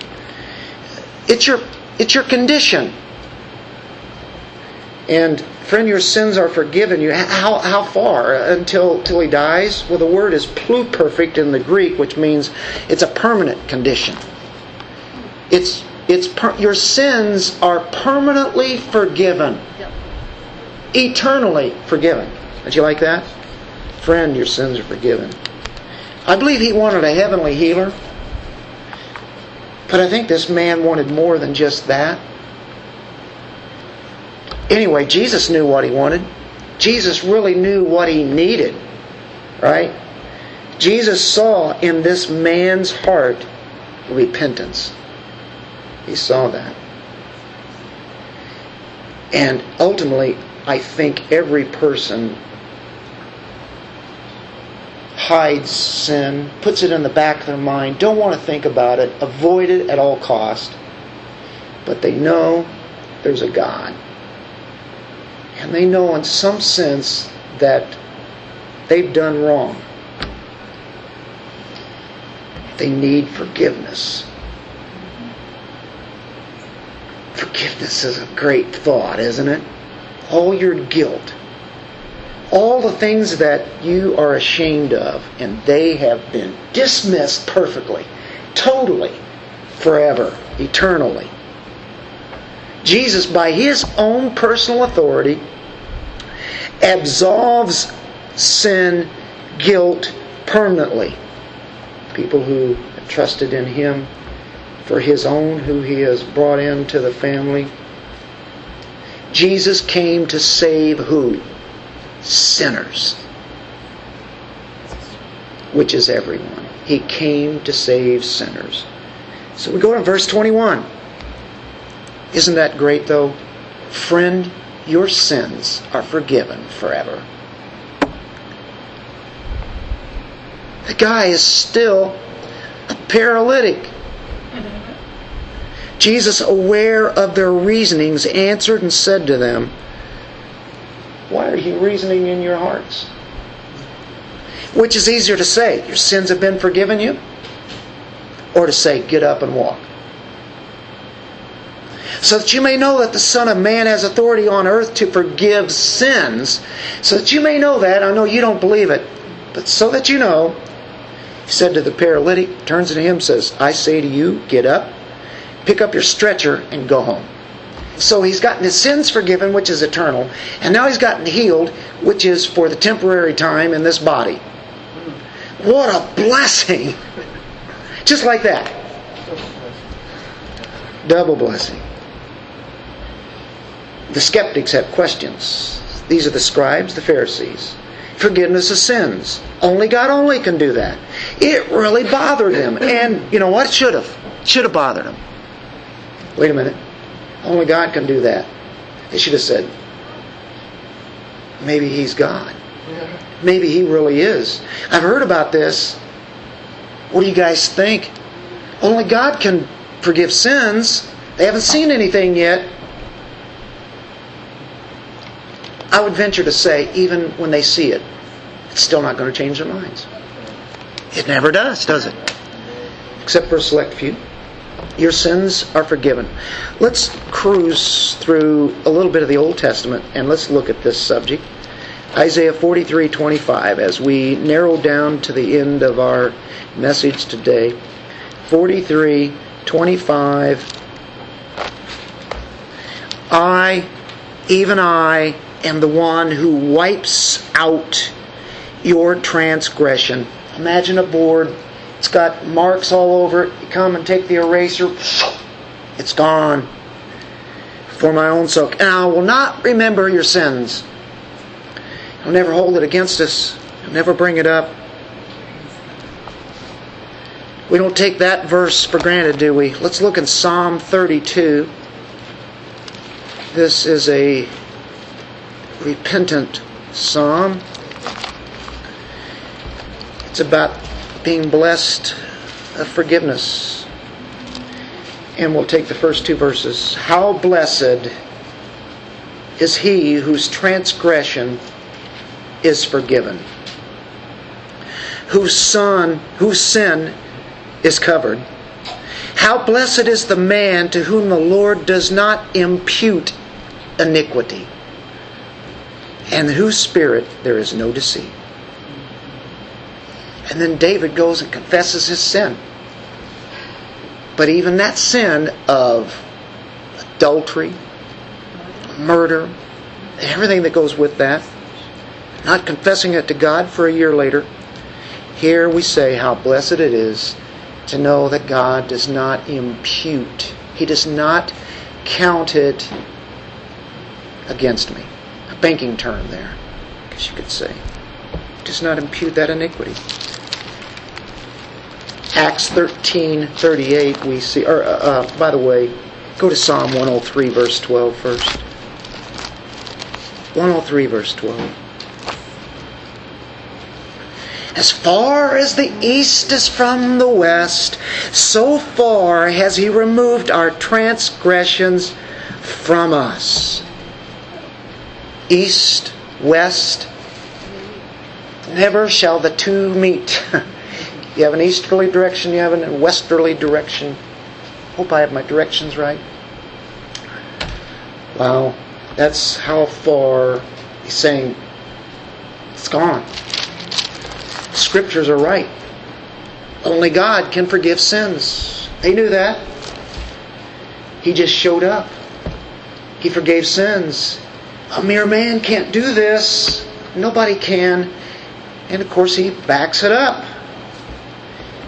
It's your it's your condition. And friend, your sins are forgiven you. How how far? Until till he dies? Well, the word is pluperfect in the Greek, which means it's a permanent condition. It's it's per, your sins are permanently forgiven. Yep. Eternally forgiven. Don't you like that? Friend, your sins are forgiven. I believe he wanted a heavenly healer. But I think this man wanted more than just that. Anyway, Jesus knew what he wanted. Jesus really knew what he needed, right? Jesus saw in this man's heart repentance. He saw that. And ultimately, I think every person hides sin, puts it in the back of their mind, don't want to think about it, avoid it at all cost. But they know there's a God. And they know in some sense that they've done wrong. They need forgiveness. Forgiveness is a great thought, isn't it? All your guilt, all the things that you are ashamed of, and they have been dismissed perfectly, totally, forever, eternally. Jesus, by His own personal authority, absolves sin, guilt, permanently. People who have trusted in Him for His own, who He has brought into the family. Jesus came to save who? Sinners. Which is everyone. He came to save sinners. So we go to verse twenty-one. Isn't that great though? Friend, your sins are forgiven forever. The guy is still a paralytic. Jesus, aware of their reasonings, answered and said to them, why are you reasoning in your hearts? Which is easier to say, your sins have been forgiven you? Or to say, get up and walk. So that you may know that the Son of Man has authority on earth to forgive sins. So that you may know that, I know you don't believe it, but so that you know, he said to the paralytic, turns to him, says, I say to you, get up, pick up your stretcher, and go home. So he's gotten his sins forgiven, which is eternal, and now he's gotten healed, which is for the temporary time in this body. What a blessing! Just like that. Double blessing. The skeptics have questions. These are the scribes, the Pharisees. Forgiveness of sins. Only God only can do that. It really bothered them. And you know what? It should have. It should have bothered them. Wait a minute. Only God can do that. They should have said, maybe He's God. Maybe He really is. I've heard about this. What do you guys think? Only God can forgive sins. They haven't seen anything yet. I would venture to say, even when they see it, it's still not going to change their minds. It never does, does it? Except for a select few. Your sins are forgiven. Let's cruise through a little bit of the Old Testament and let's look at this subject. Isaiah forty-three twenty-five, as we narrow down to the end of our message today. forty-three twenty-five. I, even I, and the one who wipes out your transgression. Imagine a board. It's got marks all over it. You come and take the eraser. It's gone. For my own sake. And I will not remember your sins. I'll never hold it against us. I'll never bring it up. We don't take that verse for granted, do we? Let's look in Psalm thirty-two. This is a repentant psalm. It's about being blessed of forgiveness. And we'll take the first two verses. How blessed is he whose transgression is forgiven, whose son, whose sin is covered. How blessed is the man to whom the Lord does not impute iniquity, and whose spirit there is no deceit. And then David goes and confesses his sin. But even that sin of adultery, murder, everything that goes with that, not confessing it to God for a year later, here we say how blessed it is to know that God does not impute. He does not count it against me. Banking term there, I guess you could say. Does not impute that iniquity. Acts thirteen thirty-eight we see, or uh, uh, by the way, go to Psalm one oh three verse twelve first. one oh three verse twelve. As far as the east is from the west, so far has He removed our transgressions from us. East, west, never shall the two meet. You have an easterly direction, you have a westerly direction. Hope I have my directions right. Wow, that's how far He's saying it's gone. Scriptures are right. Only God can forgive sins. They knew that. He just showed up. He forgave sins. A mere man can't do this. Nobody can. And of course He backs it up.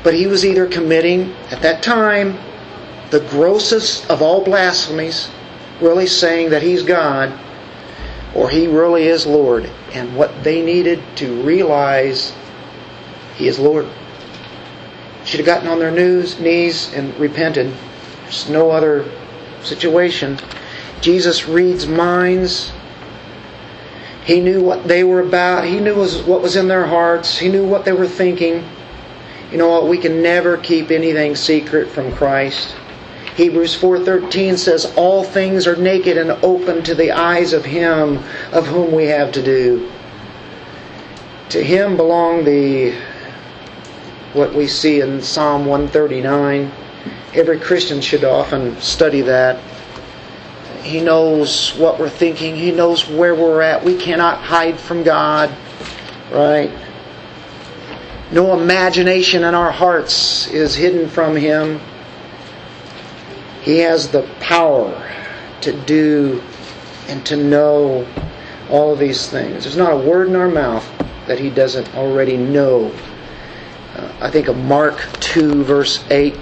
But He was either committing, at that time, the grossest of all blasphemies, really saying that He's God, or He really is Lord. And what they needed to realize, He is Lord. Should have gotten on their knees and repented. There's no other situation. Jesus reads minds. He knew what they were about. He knew what was in their hearts. He knew what they were thinking. You know what? We can never keep anything secret from Christ. Hebrews four thirteen says, all things are naked and open to the eyes of Him of whom we have to do. To Him belong the what we see in Psalm one thirty-nine. Every Christian should often study that. He knows what we're thinking. He knows where we're at. We cannot hide from God. Right? No imagination in our hearts is hidden from Him. He has the power to do and to know all of these things. There's not a word in our mouth that He doesn't already know. Uh, I think of Mark two, verse eight.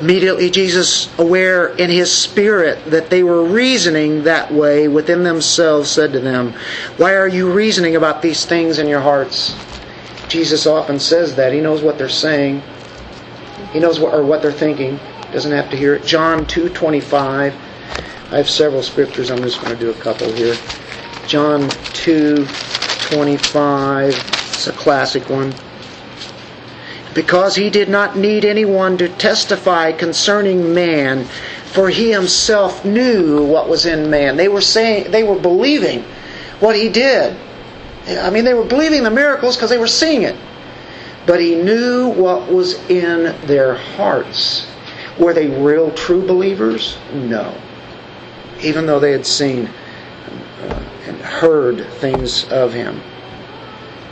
Immediately Jesus, aware in His spirit that they were reasoning that way within themselves, said to them, why are you reasoning about these things in your hearts? Jesus often says that. He knows what they're saying. He knows what, or what they're thinking. Doesn't have to hear it. John two twenty-five. I have several scriptures. I'm just going to do a couple here. John two twenty-five. It's a classic one. Because He did not need anyone to testify concerning man, for He Himself knew what was in man. They were saying, they were believing what He did. I mean, they were believing the miracles because they were seeing it. But He knew what was in their hearts. Were they real, true believers? No. Even though they had seen and heard things of Him.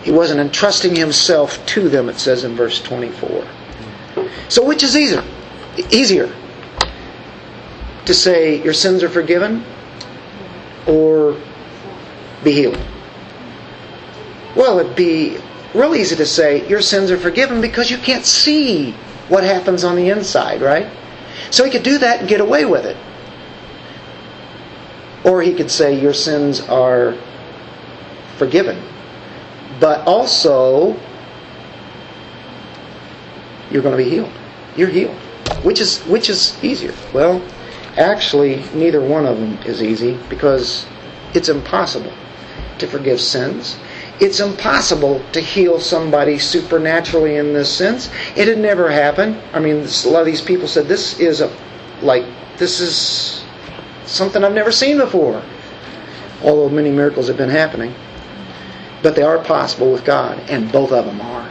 He wasn't entrusting Himself to them, it says in verse twenty-four. So which is easier? Easier to say your sins are forgiven or be healed? Well, it'd be real easy to say your sins are forgiven because you can't see what happens on the inside, right? So He could do that and get away with it. Or He could say your sins are forgiven. But also, you're going to be healed. You're healed. Which is which is easier? Well, actually, neither one of them is easy because it's impossible to forgive sins. It's impossible to heal somebody supernaturally in this sense. It had never happened. I mean, a lot of these people said, this is a like this is something I've never seen before. Although many miracles have been happening. But they are possible with God, and both of them are.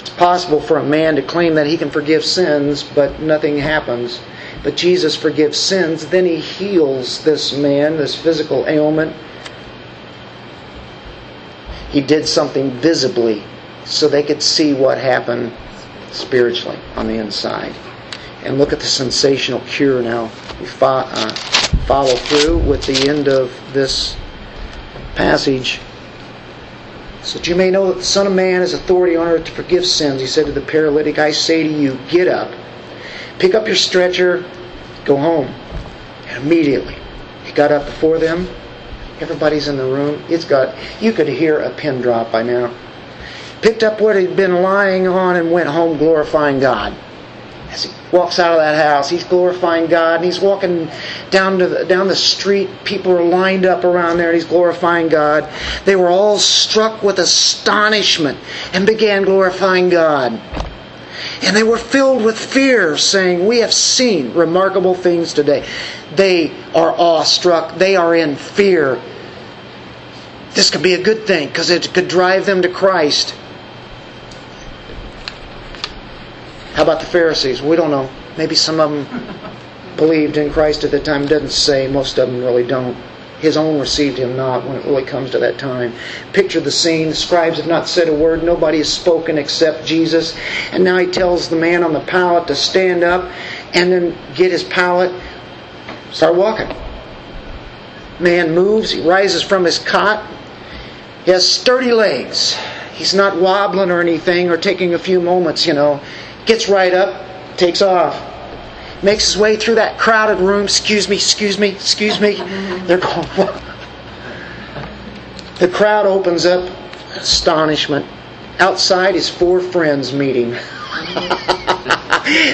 It's possible for a man to claim that he can forgive sins, but nothing happens. But Jesus forgives sins, then He heals this man, this physical ailment. He did something visibly so they could see what happened spiritually on the inside. And look at the sensational cure now. We fo- uh, follow through with the end of this passage. So that you may know that the Son of Man has authority on earth to forgive sins. He said to the paralytic, I say to you, get up, pick up your stretcher, go home. And immediately, He got up before them. Everybody's in the room. It's got, you could hear a pin drop by now. Picked up what he'd been lying on and went home glorifying God. As he walks out of that house. He's glorifying God, and he's walking down to the, down the street. People are lined up around there, and he's glorifying God. They were all struck with astonishment and began glorifying God. And they were filled with fear, saying, "We have seen remarkable things today." They are awestruck. They are in fear. This could be a good thing because it could drive them to Christ. How about the Pharisees? We don't know. Maybe some of them believed in Christ at the time. It doesn't say. Most of them really don't. His own received him not when it really comes to that time. Picture the scene. The scribes have not said a word. Nobody has spoken except Jesus. And now he tells the man on the pallet to stand up and then get his pallet, start walking. Man moves. He rises from his cot. He has sturdy legs. He's not wobbling or anything or taking a few moments, you know. Gets right up, takes off. Makes his way through that crowded room. Excuse me, excuse me, excuse me. They're going, what? The crowd opens up. Astonishment. Outside is four friends meeting.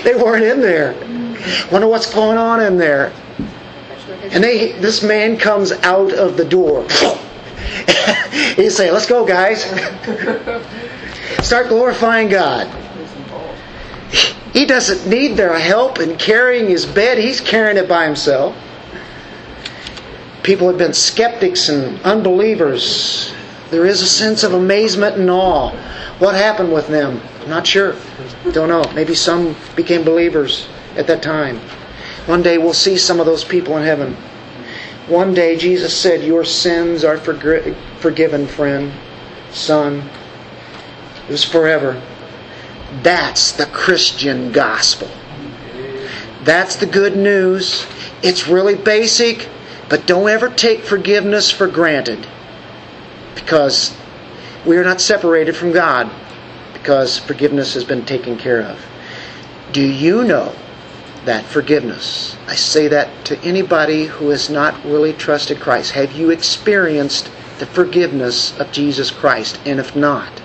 They weren't in there. Wonder what's going on in there. And they, this man comes out of the door. He say, "Let's go, guys." Start glorifying God. He doesn't need their help in carrying his bed. He's carrying it by himself. People have been skeptics and unbelievers. There is a sense of amazement and awe. What happened with them? I'm not sure. Don't know. Maybe some became believers at that time. One day we'll see some of those people in heaven. One day Jesus said, "Your sins are forg- forgiven, friend, son." It was forever. That's the Christian gospel. That's the good news. It's really basic, but don't ever take forgiveness for granted, because we are not separated from God, because forgiveness has been taken care of. Do you know that forgiveness? I say that to anybody who has not really trusted Christ. Have you experienced the forgiveness of Jesus Christ? And if not,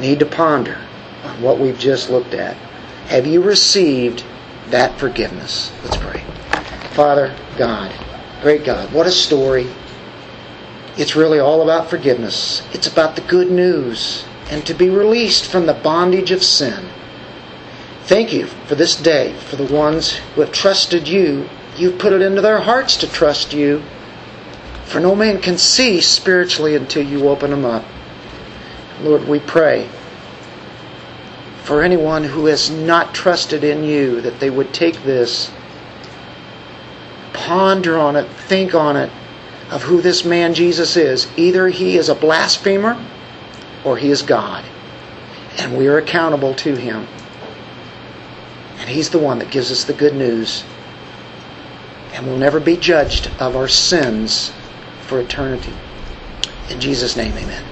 need to ponder on what we've just looked at. Have you received that forgiveness? Let's pray. Father God, great God, what a story. It's really all about forgiveness. It's about the good news and to be released from the bondage of sin. Thank you for this day, for the ones who have trusted you. You've put it into their hearts to trust you. For no man can see spiritually until you open them up. Lord, we pray for anyone who has not trusted in you, that they would take this, ponder on it, think on it, of who this man Jesus is. Either he is a blasphemer or he is God. And we are accountable to him. And he's the one that gives us the good news. And we'll never be judged of our sins for eternity. In Jesus' name, amen.